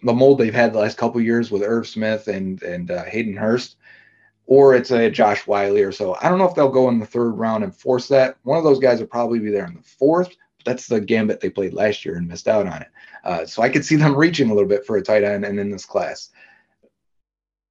mold they've had the last couple of years with Irv Smith and Hayden Hurst, or it's a Josh Wiley or so. I don't know if they'll go in the third round and force that. One of those guys will probably be there in the fourth. But that's the gambit they played last year and missed out on it. So I could see them reaching a little bit for a tight end and in this class.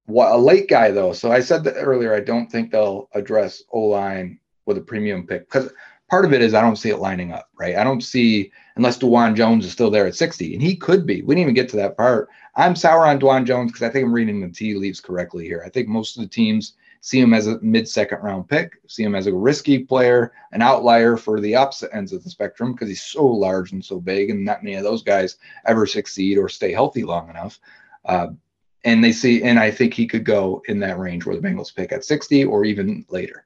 A late guy, though. So I said that earlier, I don't think they'll address O-line with a premium pick, because part of it is I don't see it lining up, right? I don't see, unless DeJuan Jones is still there at 60, and he could be. We didn't even get to that part. I'm sour on DeJuan Jones because I think I'm reading the tea leaves correctly here. I think most of the teams see him as a mid-second round pick, see him as a risky player, an outlier for the opposite ends of the spectrum because he's so large and so big, and not many of those guys ever succeed or stay healthy long enough. And I think he could go in that range where the Bengals pick at 60 or even later.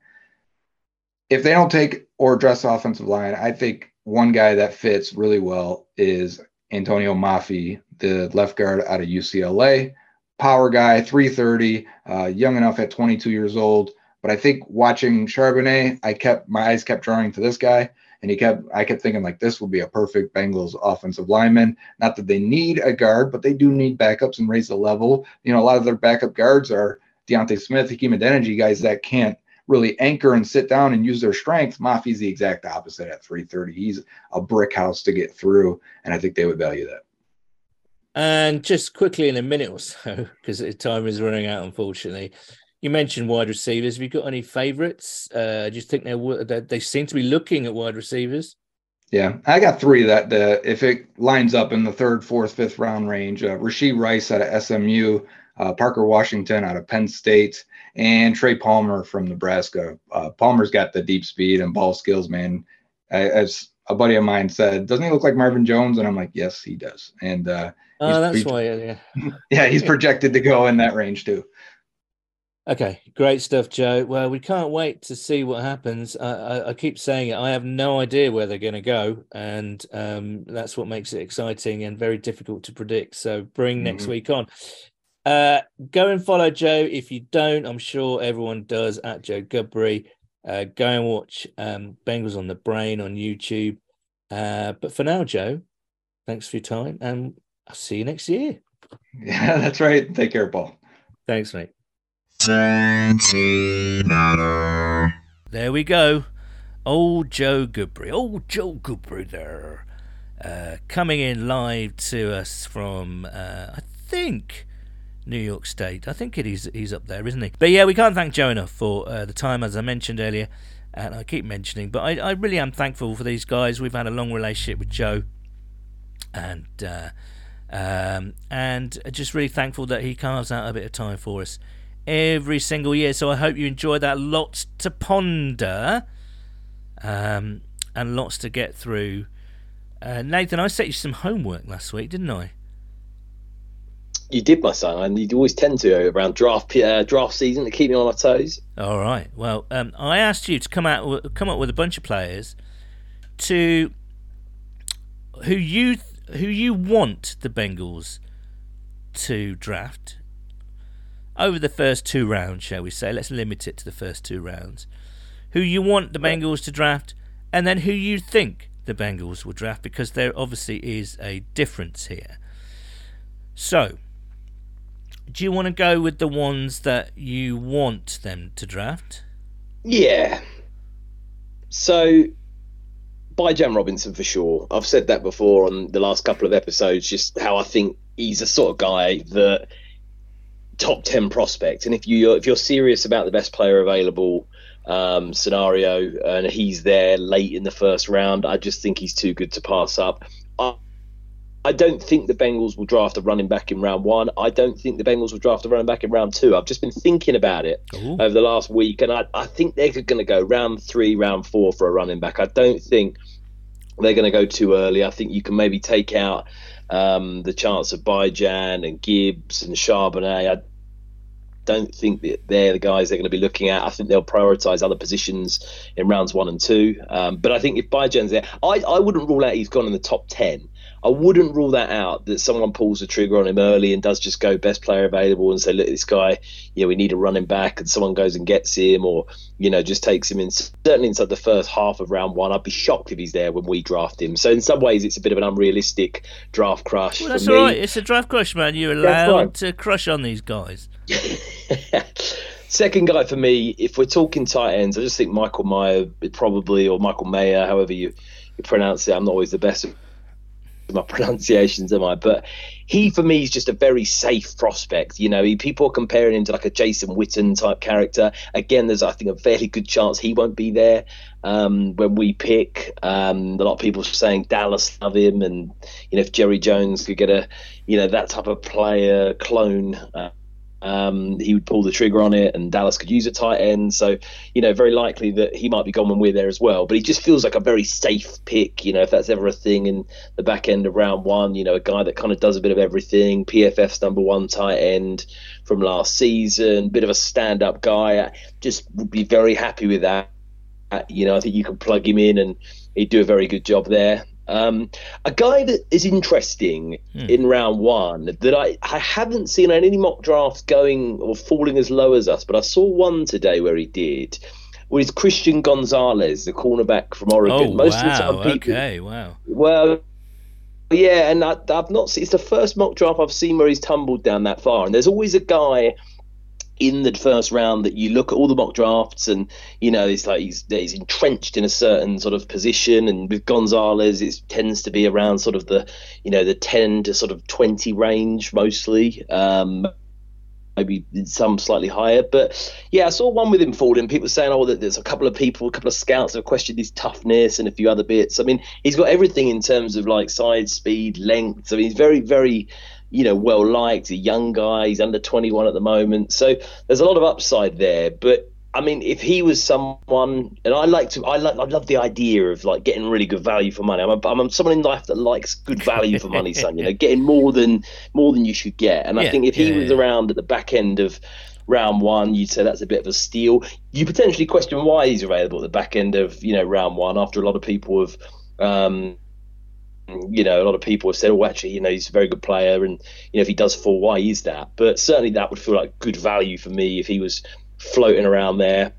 If they don't take or address offensive line, I think one guy that fits really well is Antonio Mafi, the left guard out of UCLA. Power guy, 330, young enough at 22 years old. But I think watching Charbonnet, my eyes kept drawing to this guy, and I kept thinking, like, this would be a perfect Bengals offensive lineman. Not that they need a guard, but they do need backups and raise the level. You know, a lot of their backup guards are Deontay Smith, Hakeem Adeniji, guys that can't really anchor and sit down and use their strength. Mafi's the exact opposite at 330. He's a brick house to get through, and I think they would value that. And just quickly, in a minute or so, because time is running out, unfortunately, you mentioned wide receivers. Have you got any favorites? Do you think they seem to be looking at wide receivers? Yeah, I got three that if it lines up in the third, fourth, fifth round range, Rashee Rice out of SMU, Parker Washington out of Penn State, and Trey Palmer from Nebraska. Palmer's got the deep speed and ball skills, man. As a buddy of mine said, doesn't he look like Marvin Jones? And I'm like, yes, he does. And that's why. Yeah, he's projected to go in that range too. Okay, great stuff, Joe. Well, we can't wait to see what happens. I keep saying it. I have no idea where they're going to go, and that's what makes it exciting and very difficult to predict. So bring next week on. Go and follow Joe. If you don't, I'm sure everyone does, at Joe Goodberry. Go and watch Bengals on the Brain on YouTube. But for now, Joe, thanks for your time, and I'll see you next year. Yeah, that's right. Take care, Paul. Thanks, mate. CinciNatter. There we go. Old Joe Goodberry. Old Joe Goodberry there. Coming in live to us from, I think, New York State. I think it is. He's up there, isn't he? But yeah, we can't thank Joe enough for the time, as I mentioned earlier. And I keep mentioning, but I really am thankful for these guys. We've had a long relationship with Joe. And just really thankful that he carves out a bit of time for us every single year. So I hope you enjoyed that. Lots to ponder, and lots to get through. Nathan, I set you some homework last week, didn't I? You did, my son, and you always tend to around draft season to keep me on my toes. All right. Well, I asked you to come up with a bunch of players to who you want the Bengals to draft over the first two rounds, shall we say. Let's limit it to the first two rounds. Who you want the Bengals to draft, and then who you think the Bengals will draft, because there obviously is a difference here. So, do you want to go with the ones that you want them to draft? Yeah. So, Bijan Robinson for sure. I've said that before on the last couple of episodes, just how I think he's the sort of guy that... top 10 prospect, and if you're serious about the best player available scenario, and he's there late in the first round, I just think he's too good to pass up. I don't think the Bengals will draft a running back in round one. I don't think the Bengals will draft a running back in round two. I've just been thinking about it over the last week, and I think they're going to go round three, round four for a running back. I don't think they're going to go too early. I think you can maybe take out the chance of Bijan and Gibbs and Charbonnet. I don't think that they're the guys they're going to be looking at. I think they'll prioritise other positions in rounds one and two. But I think if Bijan's there, I wouldn't rule out he's gone in the top 10. I wouldn't rule that out, that someone pulls the trigger on him early and does just go best player available and say, look, this guy, we need a running back, and someone goes and gets him, or, just takes him in, certainly inside the first half of round one. I'd be shocked if he's there when we draft him. So in some ways, it's a bit of an unrealistic draft crush. Well, that's all right. It's a draft crush, man. You're allowed to crush on these guys. Second guy for me, if we're talking tight ends, I just think Michael Mayer probably, or Michael Mayer, however you pronounce it. I'm not always the best at my pronunciations, am I? But he, for me, is just a very safe prospect. People are comparing him to like a Jason Witten type character. Again, there's, I think, a fairly good chance he won't be there when we pick. A lot of people are saying Dallas love him, and if Jerry Jones could get a that type of player clone, he would pull the trigger on it, and Dallas could use a tight end. So, very likely that he might be gone when we're there as well. But he just feels like a very safe pick, if that's ever a thing in the back end of round one, a guy that kind of does a bit of everything. PFF's #1 tight end from last season, bit of a stand-up guy. I just would be very happy with that. I think you can plug him in and he'd do a very good job there. A guy that is interesting in round one that I haven't seen any mock drafts going or falling as low as us, but I saw one today where he did, was Christian Gonzalez, the cornerback from Oregon. Most of the time, people, okay, wow. Well, yeah, and I've not seen, it's the first mock draft I've seen where he's tumbled down that far, and there's always a guy in the first round that you look at all the mock drafts and, it's like he's entrenched in a certain sort of position. And with Gonzalez, it tends to be around sort of the, the 10 to sort of 20 range mostly, maybe some slightly higher. But, yeah, I saw one with him falling. People saying, there's a couple of scouts have questioned his toughness and a few other bits. I mean, he's got everything in terms of like side speed, length. I mean, he's very, very... well liked, a young guy. He's under 21 at the moment, so there's a lot of upside there. But I mean, if he was someone, and I love the idea of like getting really good value for money. I'm someone in life that likes good value for money, son. Getting more than you should get. And I think if he was around at the back end of round one, you'd say that's a bit of a steal. You potentially question why he's available at the back end of, you know, round one, after a lot of people have, you know, a lot of people have said, oh, actually, you know, he's a very good player, and, you know, if he does fall, why is that? But certainly that would feel like good value for me if he was floating around there.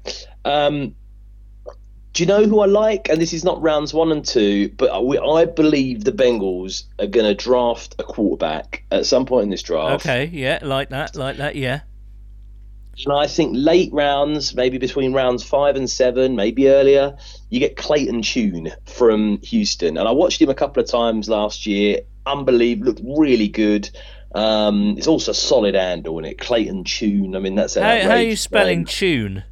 Do you know who I like? And this is not rounds one and two, but I believe the Bengals are going to draft a quarterback at some point in this draft. Okay, yeah, like that, yeah. And I think late rounds, maybe between rounds 5 and 7, maybe earlier, you get Clayton Tune from Houston. And I watched him a couple of times last year. Unbelievable, looked really good. It's also a solid handle, isn't it? Clayton Tune. I mean, that's an outrageous. How are you spelling Tune?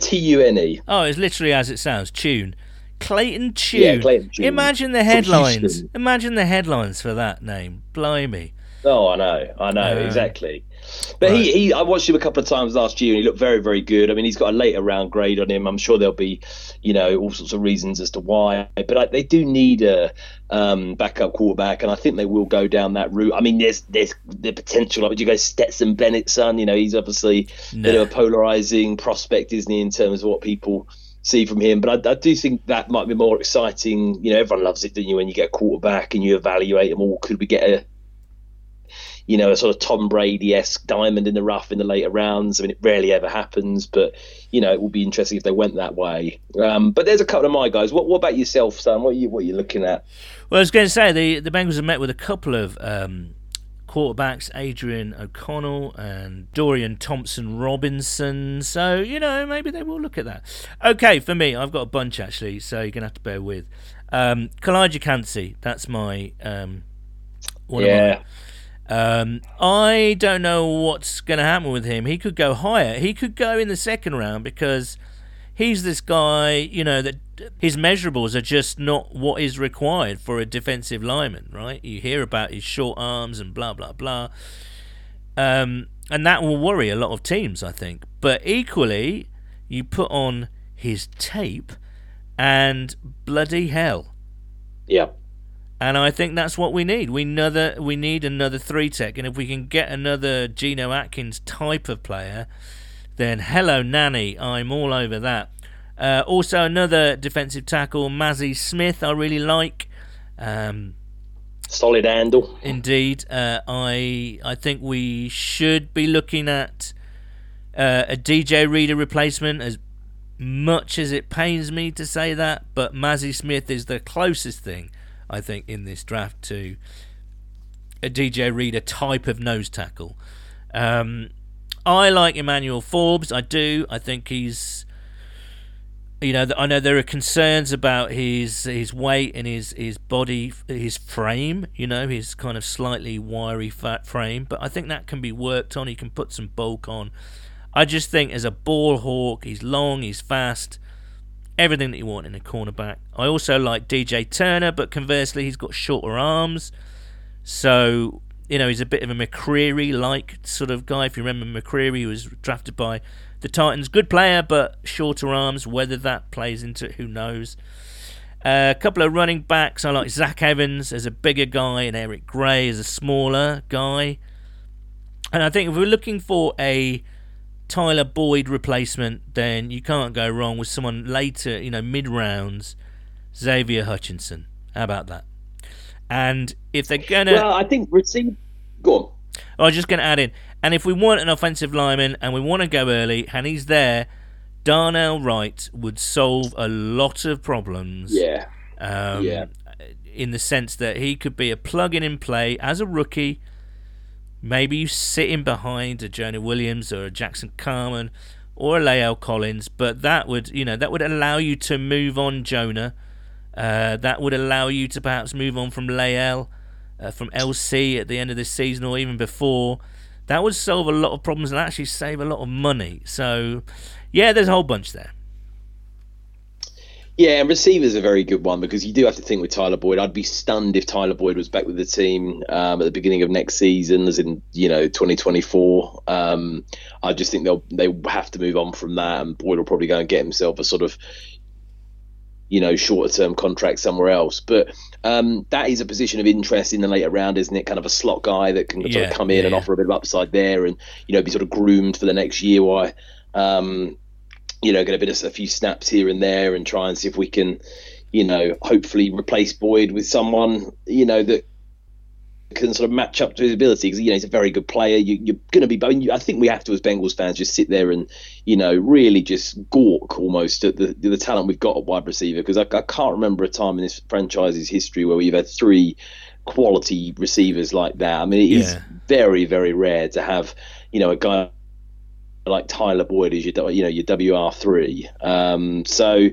Tune. Oh, it's literally as it sounds. Tune. Clayton Tune. Yeah, Clayton Tune. Imagine the headlines. Imagine the headlines for that name. Blimey. Oh, I know, exactly. But right. I watched him a couple of times last year, and he looked very, very good. I mean, he's got a later round grade on him. I'm sure there'll be, you know, all sorts of reasons as to why. But they do need a backup quarterback, and I think they will go down that route. I mean, there's the potential. Like, would you go Stetson Bennett's son? You know, he's obviously a bit of a polarizing prospect, isn't he, in terms of what people see from him. But I do think that might be more exciting. You know, everyone loves it, don't you, when you get a quarterback and you evaluate them all. Could we get a sort of Tom Brady-esque diamond in the rough in the later rounds? I mean, it rarely ever happens, but, you know, it would be interesting if they went that way. But there's a couple of my guys. What about yourself, Sam? What are you looking at? Well, I was going to say, the Bengals have met with a couple of quarterbacks, Adrian O'Connell and Dorian Thompson-Robinson. So, you know, maybe they will look at that. Okay, for me, I've got a bunch, actually, so you're going to have to bear with. Elijah Kncese, that's my... one of my... I don't know what's going to happen with him. He could go higher. He could go in the second round because he's this guy, you know, that his measurables are just not what is required for a defensive lineman, right? You hear about his short arms and blah, blah, blah. And that will worry a lot of teams, I think. But equally, you put on his tape and bloody hell. Yeah. And I think that's what we need. We need another three-tech. And if we can get another Geno Atkins type of player, then hello, Nanny. I'm all over that. Also, another defensive tackle, Mazi Smith, I really like. Solid handle. Indeed. I think we should be looking at a DJ Reader replacement, as much as it pains me to say that. But Mazi Smith is the closest thing, I think, in this draft to a DJ Reader type of nose tackle. I like Emmanuel Forbes. I do. I think he's, you know, I know there are concerns about his weight and his body, his frame, you know, his kind of slightly wiry fat frame. But I think that can be worked on. He can put some bulk on. I just think as a ball hawk, he's long, he's fast. Everything that you want in a cornerback. I also like DJ Turner, but conversely, he's got shorter arms. So, you know, he's a bit of a McCreary-like sort of guy. If you remember, McCreary was drafted by the Titans. Good player, but shorter arms. Whether that plays into it, who knows. A couple of running backs. I like Zach Evans as a bigger guy and Eric Gray as a smaller guy. And I think if we're looking for a Tyler Boyd replacement, then you can't go wrong with someone later, you know, mid-rounds, Xavier Hutchinson. How about that? And if they're going to... Well, I think we're seeing... Go on. I was just going to add in, and if we want an offensive lineman and we want to go early and he's there, Darnell Wright would solve a lot of problems. Yeah. In the sense that he could be a plug-in in play as a rookie. Maybe you sit him behind a Jonah Williams or a Jackson Carman or a Lael Collins, but that would allow you to move on Jonah. That would allow you to perhaps move on from Lael, from LC at the end of this season or even before. That would solve a lot of problems and actually save a lot of money. So, yeah, there's a whole bunch there. Yeah, and receiver's a very good one because you do have to think with Tyler Boyd. I'd be stunned if Tyler Boyd was back with the team at the beginning of next season, as in, you know, 2024. I just think they'll have to move on from that, and Boyd will probably go and get himself a sort of you know, shorter term contract somewhere else. But that is a position of interest in the later round, isn't it? Kind of a slot guy that can sort of come in and offer a bit of upside there, and, you know, be sort of groomed for the next year while, you know, get a few snaps here and there and try and see if we can, you know, hopefully replace Boyd with someone, you know, that can sort of match up to his ability, because, you know, he's a very good player. You're going to be, I think we have to, as Bengals fans, just sit there and, you know, really just gawk almost at the talent we've got at wide receiver, because I can't remember a time in this franchise's history where we've had three quality receivers like that. I mean, it is very, very rare to have, you know, a guy like Tyler Boyd is your WR3. So,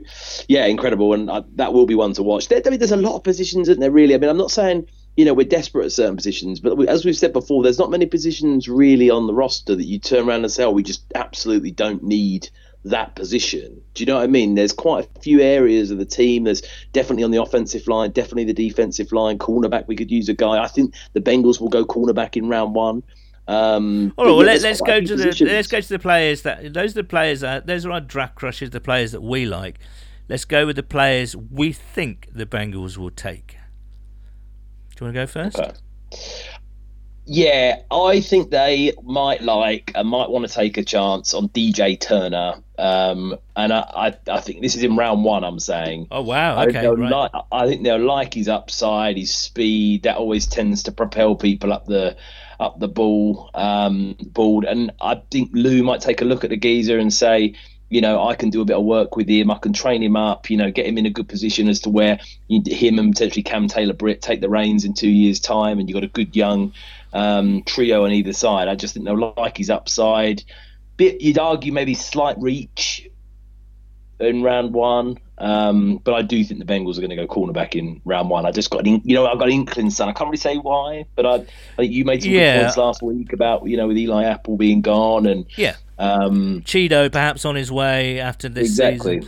yeah, incredible. And that will be one to watch. There's a lot of positions, isn't there, really? I mean, I'm not saying, you know, we're desperate at certain positions, but as we've said before, there's not many positions really on the roster that you turn around and say, oh, we just absolutely don't need that position. Do you know what I mean? There's quite a few areas of the team. There's definitely on the offensive line, definitely the defensive line, cornerback. We could use a guy. I think the Bengals will go cornerback in round one. All right, well, let's go to the players that those are our draft crushes, the players that we like. Let's go with the players we think the Bengals will take. Do you want to go first? Okay. Yeah, I think they might want to take a chance on DJ Turner. And I think this is in round one, I'm saying. Oh, wow. Okay. I think they'll like his upside, his speed. That always tends to propel people up the board. And I think Lou might take a look at the geezer and say, you know, I can do a bit of work with him. I can train him up, you know, get him in a good position as to where him and potentially Cam Taylor-Britt take the reins in 2 years' time, and you've got a good young trio on either side. I just think they'll like his upside. Bit, you'd argue maybe slight reach in round one, but I do think the Bengals are going to go cornerback in round one. I just got I've got an inkling, son. I can't really say why, but I think you made some good points last week about, you know, with Eli Apple being gone and Cheeto perhaps on his way after this season.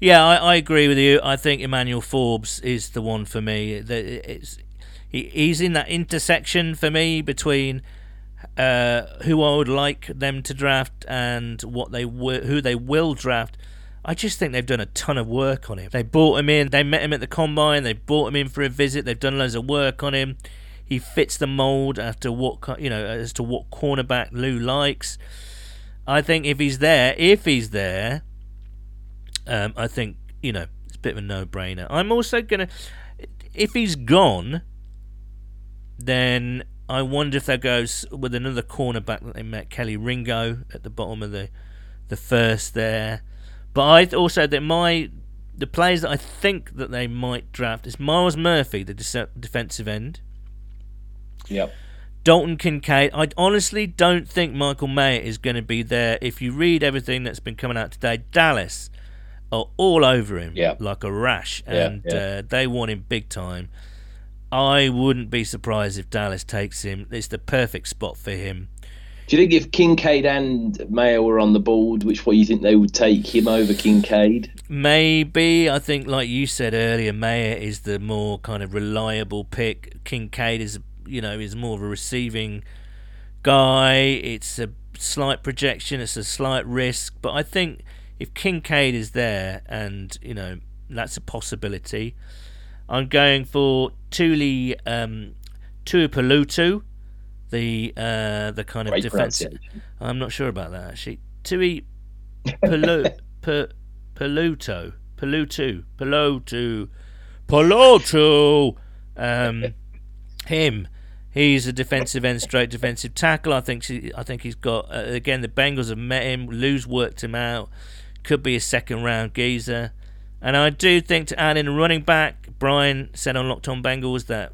Yeah, I agree with you. I think Emmanuel Forbes is the one for me. He's in that intersection for me between who I would like them to draft and who they will draft. I just think they've done a ton of work on him. They brought him in, they met him at the combine, they brought him in for a visit, they've done loads of work on him. He fits the mold as to what cornerback Lou likes. I think if he's there, I think, you know, it's a bit of a no-brainer. I'm also going to, if he's gone, then I wonder if that goes with another cornerback that they met, Kelly Ringo, at the bottom of the first there. But I also think the players that I think that they might draft is Myles Murphy, the defensive end. Yep. Dalton Kincaid. I honestly don't think Michael Mayer is going to be there. If you read everything that's been coming out today, Dallas are all over him like a rash, and they want him big time. I wouldn't be surprised if Dallas takes him. It's the perfect spot for him. Do you think if Kincaid and Mayer were on the board, which way you think they would take him over Kincaid? Maybe. I think, like you said earlier, Mayer is the more kind of reliable pick. Kincaid is, you know, is more of a receiving guy. It's a slight projection. It's a slight risk. But I think if Kincaid is there, and, you know, that's a possibility, I'm going for Tuipulotu. The kind of defensive. I'm not sure about that, actually. Tuipulotu. Him. He's a defensive end, straight defensive tackle. I think he's got. Again, the Bengals have met him. Lou's worked him out. Could be a second round geezer. And I do think, to add in a running back, Brian said on Locked On Bengals that.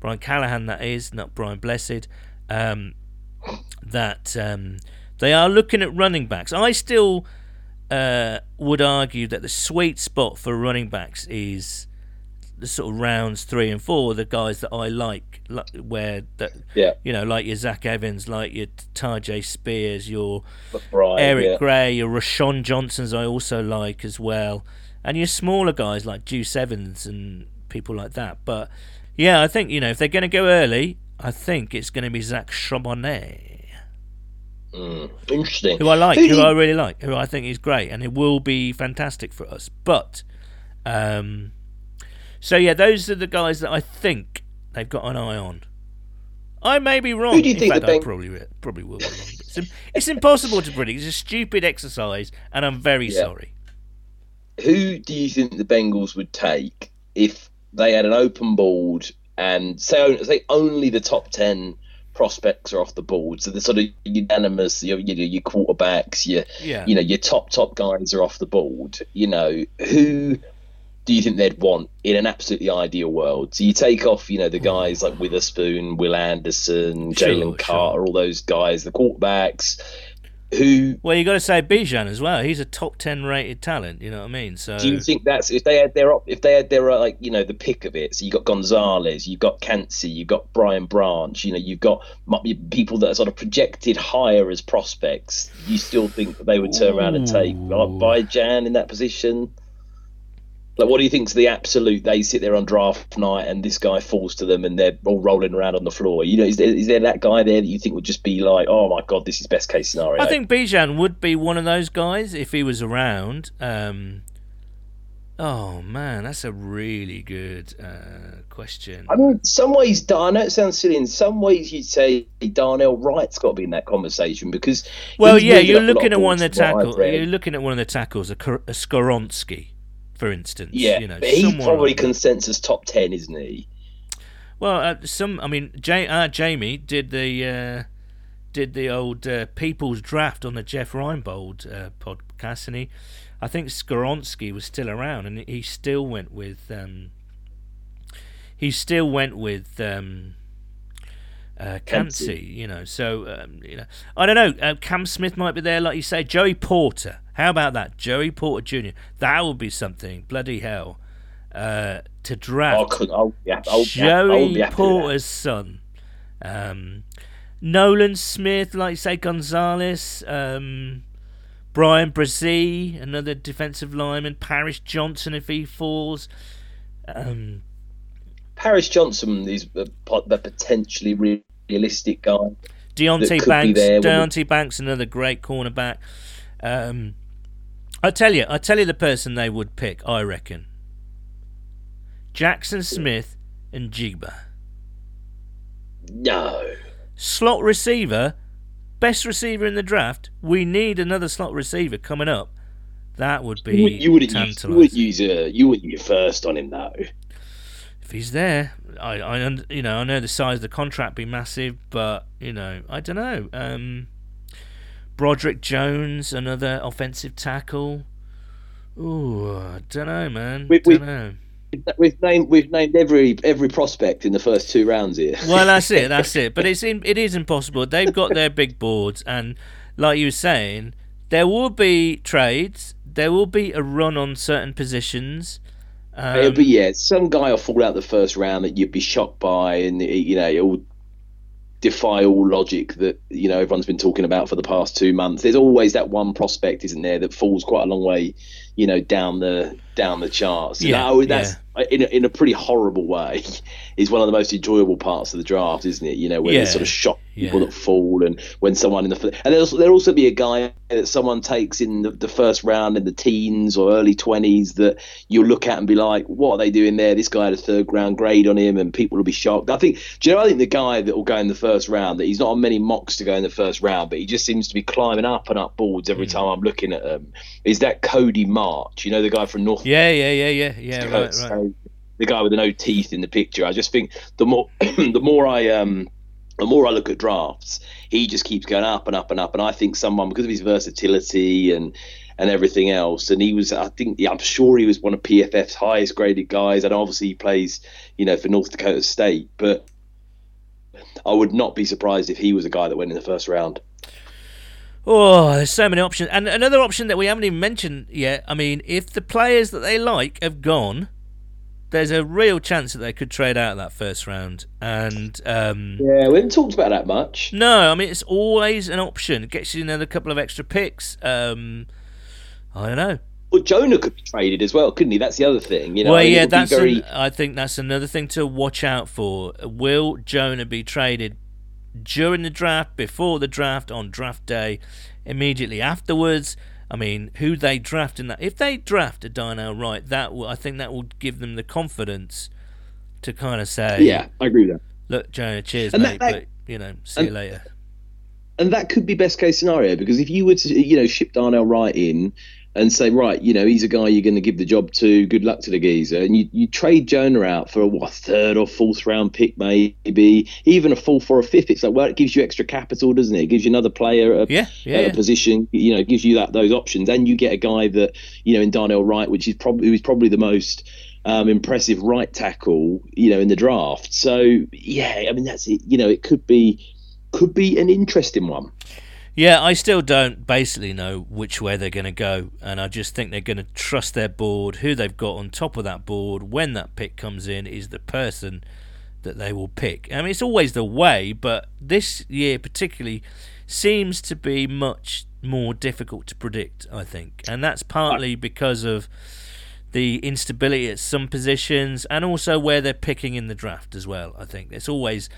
Brian Callahan, that is, not Brian Blessed, that they are looking at running backs. I still would argue that the sweet spot for running backs is the sort of rounds 3 and 4, the guys that I like where that, you know, like your Zach Evans, like your Tajay Spears, your Brian, Eric Gray, your Rashawn Johnsons I also like as well, and your smaller guys like Juice Evans and people like that. But yeah, I think, you know, if they're going to go early, I think it's going to be Zach Charbonnet. Interesting. Who I really like, who I think is great, and it will be fantastic for us. But So yeah, those are the guys that I think they've got an eye on. I may be wrong. Who do you think? In fact, I probably will be wrong. It's impossible to predict. It's a stupid exercise, and I'm very sorry. Who do you think the Bengals would take if they had an open board and say only the top 10 prospects are off the board? So the sort of unanimous, your quarterbacks, your top guys are off the board. You know, who do you think they'd want in an absolutely ideal world? So you take off, the guys like Witherspoon, Will Anderson, Jalen Carter, all those guys, the quarterbacks. Well, you got to say Bijan as well. He's a top 10 rated talent. You know what I mean? So, do you think that's if they had their like the pick of it? So you got Gonzalez, you got Kncese, you got Brian Branch. You've got people that are sort of projected higher as prospects. You still think that they would turn around and take Bijan in that position? Like, what do you think's the absolute? They sit there on draft night and this guy falls to them and they're all rolling around on the floor. Is there that guy there that you think would just be like, oh my God, this is best case scenario? I think Bijan would be one of those guys if he was around. Oh man, that's a really good question. I mean, in some ways, I know it sounds silly. In some ways, you'd say Darnell Wright's got to be in that conversation because. Well, yeah, you're looking at one of the tackles, a Skoronski. For instance, but he's probably consensus top 10, isn't he? Well, Jamie did the old People's Draft on the Jeff Reinbold podcast, and I think Skoronski was still around, and he still went with Kncese, So I don't know. Cam Smith might be there, like you say. Joey Porter. How about that? Joey Porter Jr. That would be something. Bloody hell. To draft Joey Porter's son. Nolan Smith, like you say, Gonzalez. Brian Bresee, another defensive lineman. Paris Johnson, if he falls. Paris Johnson is a potentially realistic guy. Deontay Banks, another great cornerback. I tell you the person they would pick, I reckon. Jackson Smith and Jigba. No. Slot receiver, best receiver in the draft. We need another slot receiver coming up. That would be tantalising. You wouldn't use first on him though. If he's there, I know the size of the contract be massive, but I don't know. Broderick Jones, another offensive tackle. Ooh, I don't know, man. We've named every prospect in the first two rounds here. Well, that's it. But it is impossible. They've got their big boards, and like you were saying, there will be trades. There will be a run on certain positions. But yeah, some guy will fall out the first round that you'd be shocked by, and it will defy all logic that everyone's been talking about for the past 2 months. There's always that one prospect, isn't there, that falls quite a long way, down the charts. In a pretty horrible way, is one of the most enjoyable parts of the draft, isn't it? Where they sort of shock people that fall, and when someone and there'll also be a guy that someone takes in the first round in the teens or early 20s that you'll look at and be like, what are they doing there? This guy had a third round grade on him, and people will be shocked. I think the guy that will go in the first round, that he's not on many mocks to go in the first round, but he just seems to be climbing up and up boards every time I'm looking at him, is that Cody March, the guy from North. Right. The guy with no teeth in the picture. I just think the more I look at drafts, he just keeps going up and up and up. And I think someone, because of his versatility and everything else, and I'm sure he was one of PFF's highest graded guys. And obviously he plays, for North Dakota State. But I would not be surprised if he was a guy that went in the first round. Oh, there's so many options. And another option that we haven't even mentioned yet. I mean, if the players that they like have gone, there's a real chance that they could trade out of that first round. And we haven't talked about that much. No, I mean, it's always an option. It gets you another couple of extra picks. I don't know. Well, Jonah could be traded as well, couldn't he? That's the other thing. I think that's another thing to watch out for. Will Jonah be traded during the draft, before the draft, on draft day, immediately afterwards? I mean, who they draft in that. If they draft a Darnell Wright, I think that will give them the confidence to kind of say, yeah, I agree with that. Look, Jonah, cheers, and mate, but, you know, see you later. And that could be best case scenario, because if you were to, you know, ship Darnell Wright in and say, right, you know, he's a guy you're going to give the job to, good luck to the geezer, and you trade Jonah out for a third or fourth round pick, maybe even a fourth or a fifth, it's like, well, it gives you extra capital, doesn't it? It gives you another player, a position, you know, it gives you those options, and you get a guy that, you know, in Darnell Wright, who is probably the most impressive right tackle, you know, in the draft. So yeah, I mean, that's it. You know, it could be an interesting one. Yeah, I still don't basically know which way they're going to go, and I just think they're going to trust their board, who they've got on top of that board when that pick comes in is the person that they will pick. I mean, it's always the way, but this year particularly seems to be much more difficult to predict, I think, and that's partly because of the instability at some positions and also where they're picking in the draft as well, I think. It's always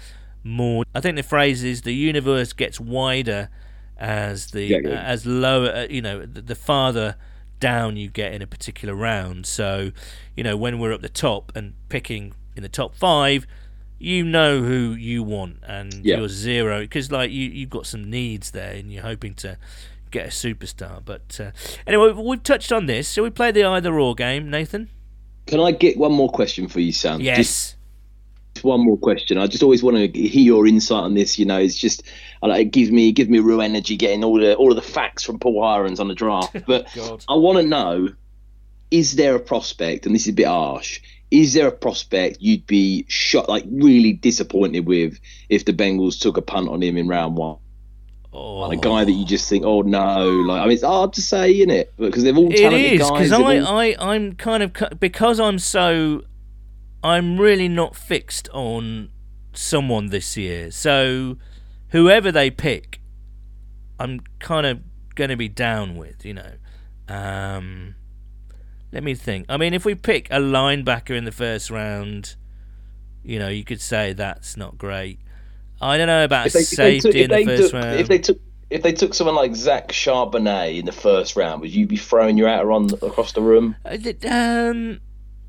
more... I think the phrase is the universe gets wider as lower, you know, the farther down you get in a particular round. So, you know, when we're at the top and picking in the top five, you know who you want, and you're zero, because like you've got some needs there, and you're hoping to get a superstar. But anyway, we've touched on this. Shall we play the either-or game, Nathan? Can I get one more question for you, Sam? Yes. One more question. I just always want to hear your insight on this. You know, it's just it gives me real energy getting all of the facts from Paul Hirons on the draft. But I want to know: is there a prospect? And this is a bit harsh. Is there a prospect you'd be really disappointed with if the Bengals took a punt on him in round one? Like a guy that you just think, oh no, like, I mean, it's hard to say, isn't it? Because they've all talented guys. It is, because I'm kind of, because I'm really not fixed on someone this year. So whoever they pick, I'm kind of going to be down with, you know. Let me think. I mean, if we pick a linebacker in the first round, you know, you could say that's not great. I don't know about safety in the first round. If they took someone like Zach Charbonnet in the first round, would you be throwing your outer on across the room? I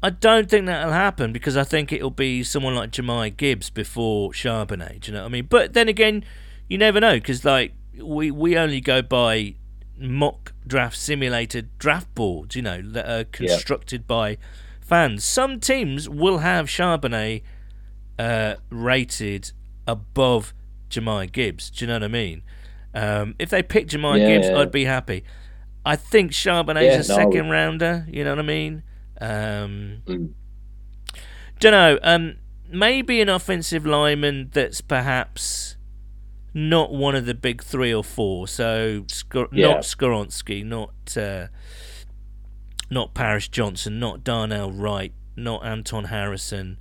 don't think that'll happen, because I think it'll be someone like Jahmyr Gibbs before Charbonnet. Do you know what I mean? But then again, you never know, because like we only go by mock draft simulated draft boards, you know, that are constructed by fans. Some teams will have Charbonnet rated above Jahmyr Gibbs. Do you know what I mean? If they pick Jahmyr Gibbs, I'd be happy. I think Charbonnet's a second rounder. You know what I mean? Don't know. Maybe an offensive lineman that's perhaps not one of the big three or four. So not Skoronski, not Paris Johnson, not Darnell Wright, not Anton Harrison.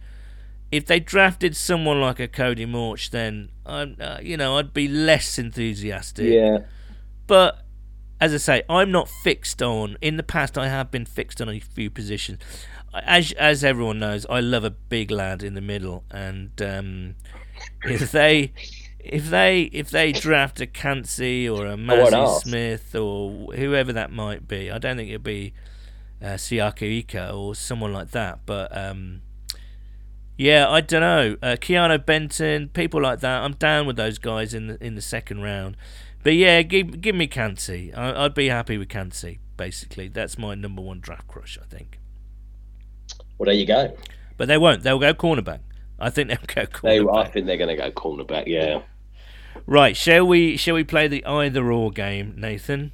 If they drafted someone like a Cody Morch, then I'm, you know, I'd be less enthusiastic. Yeah. But as I say, I'm not fixed on... In the past, I have been fixed on a few positions. As everyone knows, I love a big lad in the middle. And if they draft a Kncese or a Mazi Smith or whoever that might be, I don't think it'll be Siaka Ika or someone like that. But yeah, I don't know. Keanu Benton, people like that. I'm down with those guys in the second round. But yeah, give me Kncese. I'd be happy with Kncese, basically. That's my number one draft crush, I think. Well, there you go. But they won't. They'll go cornerback. I think they'll go cornerback. I think they're going to go cornerback, yeah. Right, shall we play the either-or game, Nathan?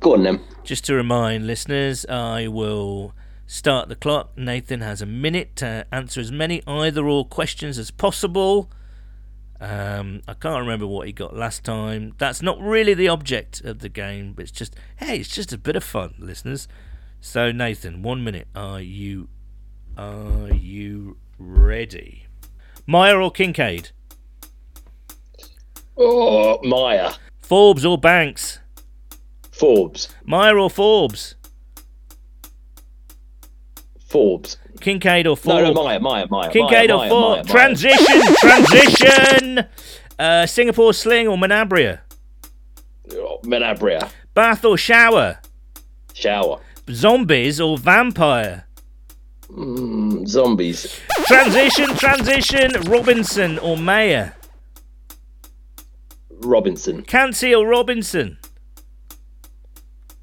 Go on, then. Just to remind listeners, I will start the clock. Nathan has a minute to answer as many either-or questions as possible. I can't remember what he got last time. That's not really the object of the game, but it's just a bit of fun, listeners. So Nathan, 1 minute. Are you ready? Mayer or Kincaid? Oh, Mayer. Forbes or Banks? Forbes. Mayer or Forbes? Forbes. Kincaid or Ford? No, Mayer. Kincaid or Ford? Transition! Singapore Sling or Menabria? Menabria. Bath or shower? Shower. Zombies or vampire? Zombies. Transition. Robinson or Mayer? Robinson. Kncese or Robinson?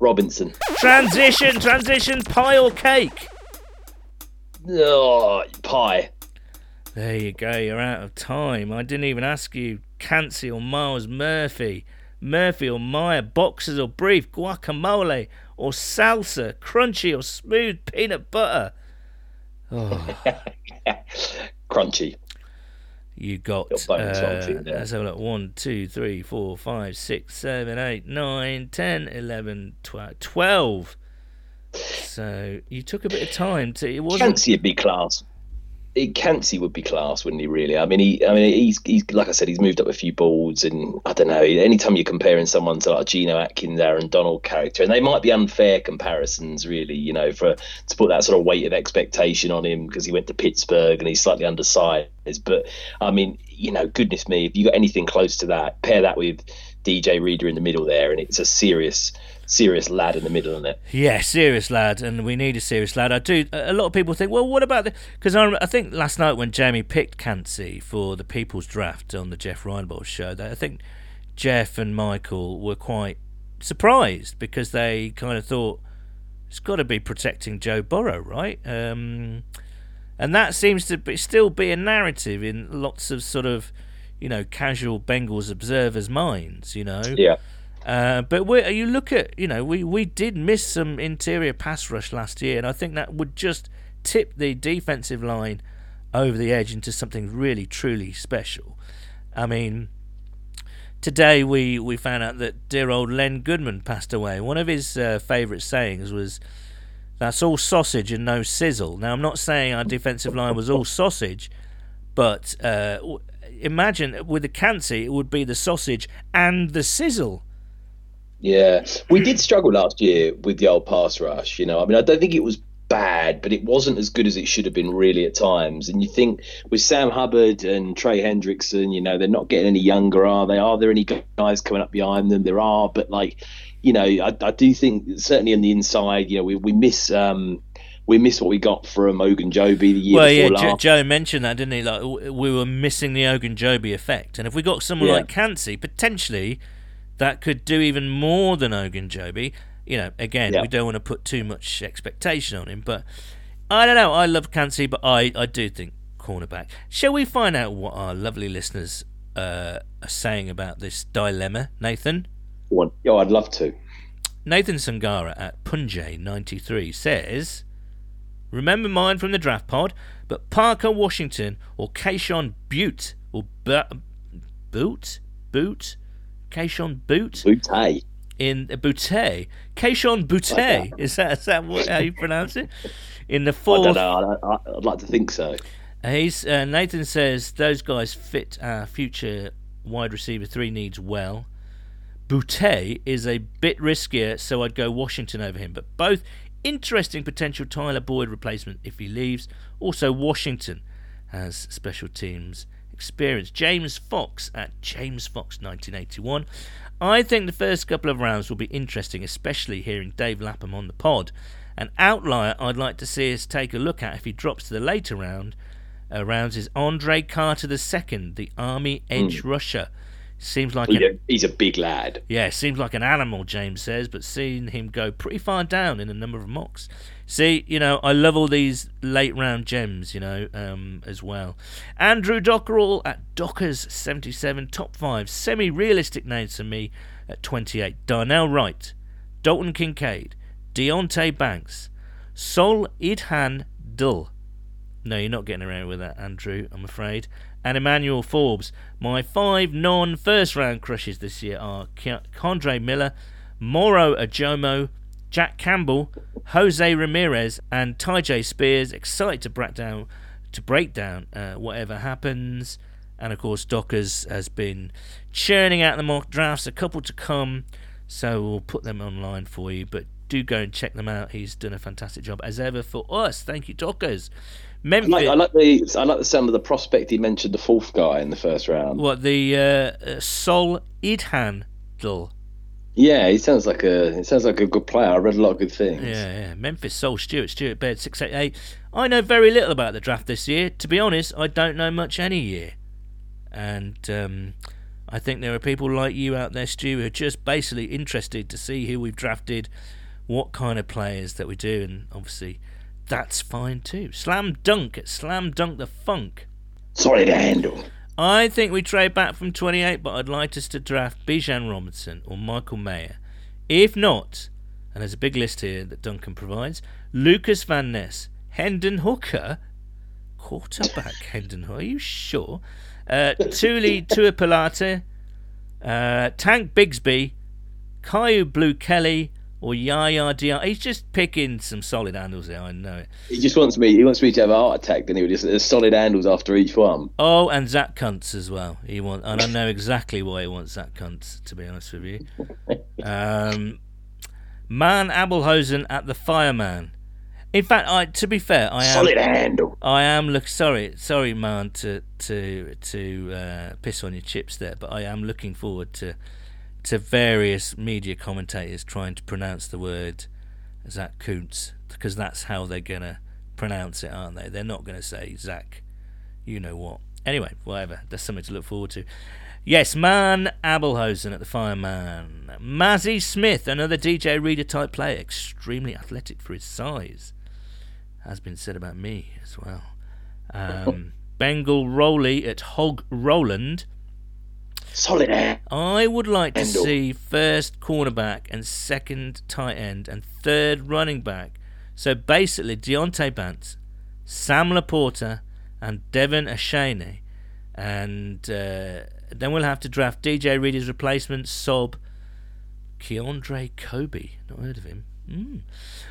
Robinson. Transition. Pie or cake? Oh, pie. There you go. You're out of time. I didn't even ask you Kncese or Myles Murphy. Murphy or Mayer. Boxers or brief. Guacamole or salsa. Crunchy or smooth peanut butter. Oh. Crunchy. You got let's have a look. 1, 2, 3, 4, 5, 6, 7, 8, 9, 10, 11, 12. So you took a bit of time to. It wasn't. Kncese would be class. Kncese would be class, wouldn't he? Really? I mean, he's like I said, he's moved up a few boards, and I don't know. Anytime you're comparing someone to like Geno Atkins, Aaron Donald character, and they might be unfair comparisons, really. You know, to put that sort of weight of expectation on him because he went to Pittsburgh and he's slightly undersized. But I mean, you know, goodness me, if you got anything close to that, pair that with DJ Reader in the middle there, and it's a serious lad in the middle, isn't it? Yeah, serious lad, and we need a serious lad. I do. A lot of people think, well, what about the? Because I think last night when Jamie picked Kncese for the People's Draft on the Jeff Reinbold show, that I think Jeff and Michael were quite surprised because they kind of thought it's got to be protecting Joe Burrow, right? And that seems to be, still be a narrative in lots of sort of, you know, casual Bengals observers' minds, you know. Yeah. But you look at, you know, we did miss some interior pass rush last year, and I think that would just tip the defensive line over the edge into something really, truly special. I mean, today we found out that dear old Len Goodman passed away. One of his favourite sayings was, "That's all sausage and no sizzle." Now, I'm not saying our defensive line was all sausage, but imagine with the Kncese, it would be the sausage and the sizzle. Yeah, we did struggle last year with the old pass rush. You know, I mean, I don't think it was bad, but it wasn't as good as it should have been really at times. And you think with Sam Hubbard and Trey Hendrickson, you know, they're not getting any younger, are they? Are there any guys coming up behind them? There are, but like, you know, I do think certainly on the inside, you know, we miss what we got from Ogunjobi the year before last. Joe mentioned that, didn't he? Like, we were missing the Ogunjobi effect, and if we got someone like Kncese, potentially that could do even more than Ogunjobi. You know, again, we don't want to put too much expectation on him, but I don't know. I love Kncese, but I do think cornerback. Shall we find out what our lovely listeners are saying about this dilemma, Nathan? Oh, I'd love to. Nathan Sangara at Punjay93 says, "Remember mine from the draft pod, but Parker Washington or Kayshawn Butte or Kayshawn Butte? Butte. In Butte. Kayshawn Butte. Like that. Is that what, how you pronounce it? In the fourth. I don't know. I'd like to think so. Nathan says, "Those guys fit our future wide receiver 3 needs well. Butte is a bit riskier, so I'd go Washington over him. But both interesting potential Tyler Boyd replacement if he leaves. Also, Washington has special teams experience." James Fox at James Fox 1981. "I think the first couple of rounds will be interesting, especially hearing Dave Lapham on the pod. An outlier I'd like to see us take a look at if he drops to the later rounds is Andre Carter II, the Army edge rusher. Seems like he's a big lad." Yeah, seems like an animal, James says, but seeing him go pretty far down in a number of mocks. See, you know, I love all these late round gems, you know, as well. Andrew Dockerall at Dockers77, top 5 semi-realistic names for me at 28. Darnell Wright, Dalton Kincaid, Deontay Banks, Sol Idhan Dull. No, you're not getting around with that, Andrew, I'm afraid. And Emmanuel Forbes. "My 5 non-first round crushes this year are Kendre Miller, Moro Ajomo, Jack Campbell, Jose Ramirez, and Tyjae Spears. Excited to break down whatever happens." And of course, Dockers has been churning out the mock drafts, a couple to come, so we'll put them online for you. But do go and check them out. He's done a fantastic job as ever for us. Thank you, Dockers. I like the sound of the prospect he mentioned, the 4th guy in the first round. What, the Sol Idhan Dull? Yeah, he sounds like a good player. I read a lot of good things. Yeah. Memphis Soul Stuart Baird 688. I know very little about the draft this year. To be honest, I don't know much any year. And I think there are people like you out there, Stu, who are just basically interested to see who we've drafted, what kind of players that we do, and obviously that's fine too. Slam Dunk at Slam Dunk the Funk. Sorry to handle. I think we trade back from 28, but I'd like us to draft Bijan Robinson or Michael Mayer. If not, and there's a big list here that Duncan provides, Lucas Van Ness, Hendon Hooker, quarterback Hendon Hooker, are you sure? Tuipulotu, Tank Bigsby, Kaiu Blue Kelly, or Yaya Diarra. He's just picking some solid handles there, I know it. He wants me to have a heart attack, then he would just there's solid handles after each one. Oh, and Zach Kuntz as well. I don't know exactly why he wants Zach Kuntz, to be honest with you. Man Abelhosen at the Fireman. In fact, sorry, man, to piss on your chips there, but I am looking forward to various media commentators trying to pronounce the word Zach Kuntz, because that's how they're going to pronounce it, aren't they? They're not going to say Zach, you know what. Anyway, whatever. That's something to look forward to. Yes, Man Abelhosen at the Fireman. Mazi Smith, another DJ Reader type player, extremely athletic for his size. Has been said about me as well. Bengal Rowley at Hog Roland. Solid air. I would like to see first cornerback and second tight end and third running back. So basically, Deontay Banks, Sam Laporta, and Devin Ashane. And then we'll have to draft DJ Reader's replacement, Sob, Keandre Kobe. Not heard of him.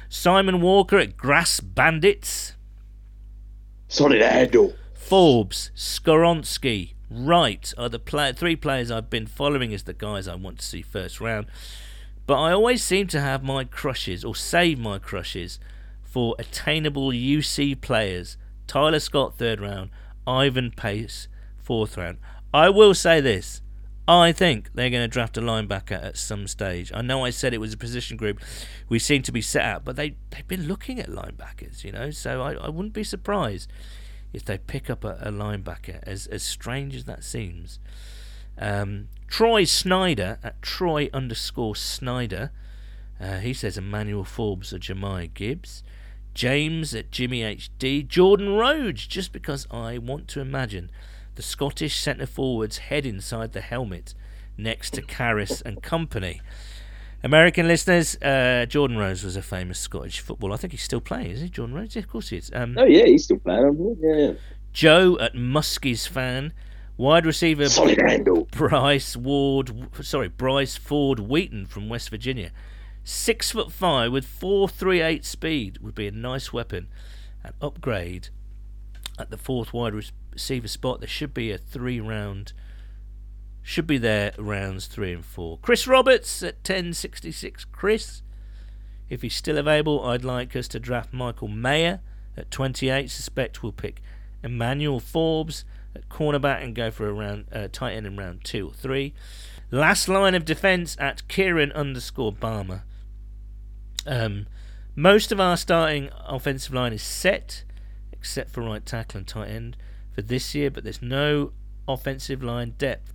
Simon Walker at Grass Bandits. Solid air, though. Forbes, Skoronsky, Wright are the three players I've been following as the guys I want to see first round, but I always seem to have my crushes or save my crushes for attainable UC players. Tyler Scott 3rd round, Ivan Pace 4th round. I will say this, I think they're going to draft a linebacker at some stage. I know I said it was a position group we seem to be set out, but they've been looking at linebackers, so I wouldn't be surprised if they pick up a linebacker, as strange as that seems. Troy Snyder at Troy_Snyder. He says Emmanuel Forbes or Jamiah Gibbs. James at Jimmy HD. Jordan Rhodes, just because I want to imagine the Scottish centre forward's head inside the helmet next to Karras and company. American listeners, Jordan Rhodes was a famous Scottish footballer. I think he's still playing, is he? Jordan Rhodes, yeah, of course he is. He's still playing. Yeah. Joe at Muskies Fan, wide receiver Bryce Ford Wheaton from West Virginia, 6'5" with 4.38 speed would be a nice weapon. An upgrade at the fourth wide receiver spot. There should be a 3-round. Should be there rounds 3 and 4. Chris Roberts at 1066. Chris, if he's still available, I'd like us to draft Michael Mayer at 28. Suspect we'll pick Emmanuel Forbes at cornerback and go for a round tight end in round 2 or 3. Last line of defence at Kieran_Barmer. Most of our starting offensive line is set, except for right tackle and tight end for this year, but there's no offensive line depth.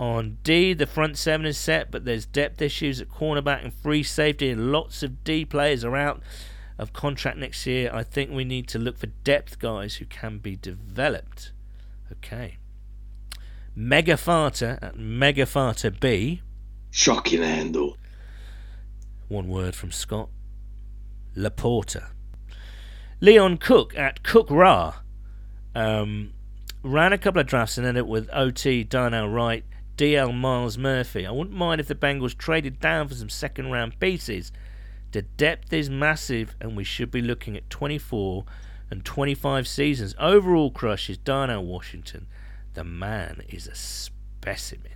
On D, the front seven is set, but there's depth issues at cornerback and free safety, and lots of D players are out of contract next year. I think we need to look for depth guys who can be developed. Okay. Mega Farter at Mega Farter B. Shocking handle. One word from Scott. Laporta. Leon Cook at Cook Ra. Ran a couple of drafts and ended up with OT, Darnell Wright, DL Miles Murphy. I wouldn't mind if the Bengals traded down for some second round pieces. The depth is massive and we should be looking at 24 and 25 seasons. Overall crush is Darnell Washington. The man is a specimen.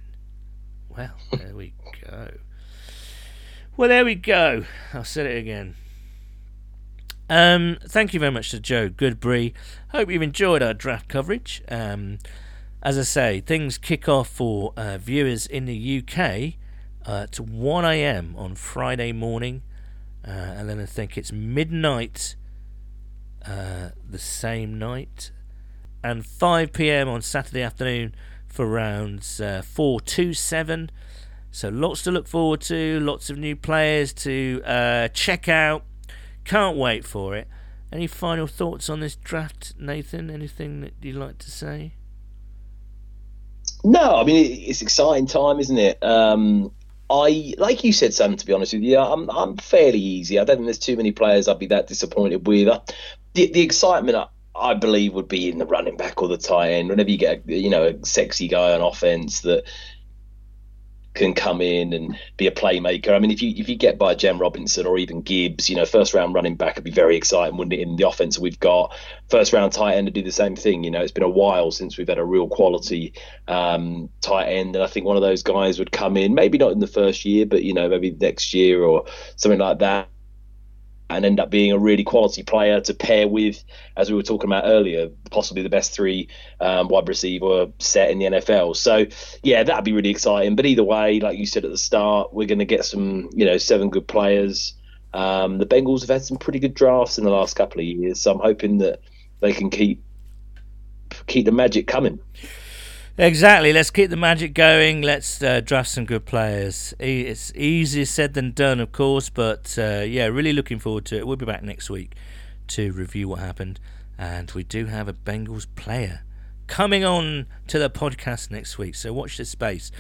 Well, there we go. I'll say it again. Thank you very much to Joe Goodberry. Hope you've enjoyed our draft coverage. As I say, things kick off for viewers in the UK to 1 a.m. on Friday morning, and then I think it's midnight the same night, and 5 p.m. on Saturday afternoon for rounds 4 to 7. So lots to look forward to, lots of new players to check out. Can't wait for it. Any final thoughts on this draft, Nathan? Anything that you'd like to say? No, I mean, it's exciting time, isn't it? I, like you said, Sam, to be honest with you, I'm fairly easy. I don't think there's too many players I'd be that disappointed with. The excitement, I believe, would be in the running back or the tight end. Whenever you get, a sexy guy on offense that can come in and be a playmaker. I mean, if you get by Jem Robinson or even Gibbs, first round running back would be very exciting, wouldn't it? In the offense we've got, first round tight end would do the same thing. It's been a while since we've had a real quality tight end, and I think one of those guys would come in, maybe not in the first year, but maybe next year or something like that, and end up being a really quality player to pair with, as we were talking about earlier, possibly the best three wide receiver set in the NFL. So, yeah, that'd be really exciting. But either way, like you said at the start, we're going to get some, 7 good players. The Bengals have had some pretty good drafts in the last couple of years, so I'm hoping that they can keep the magic coming. Exactly. Let's keep the magic going. Let's draft some good players. It's easier said than done, of course, but really looking forward to it. We'll be back next week to review what happened, and we do have a Bengals player coming on to the podcast next week, so watch this space.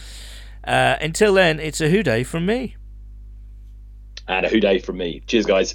Until then, it's a Who Day from me. And a Who Day from me. Cheers, guys.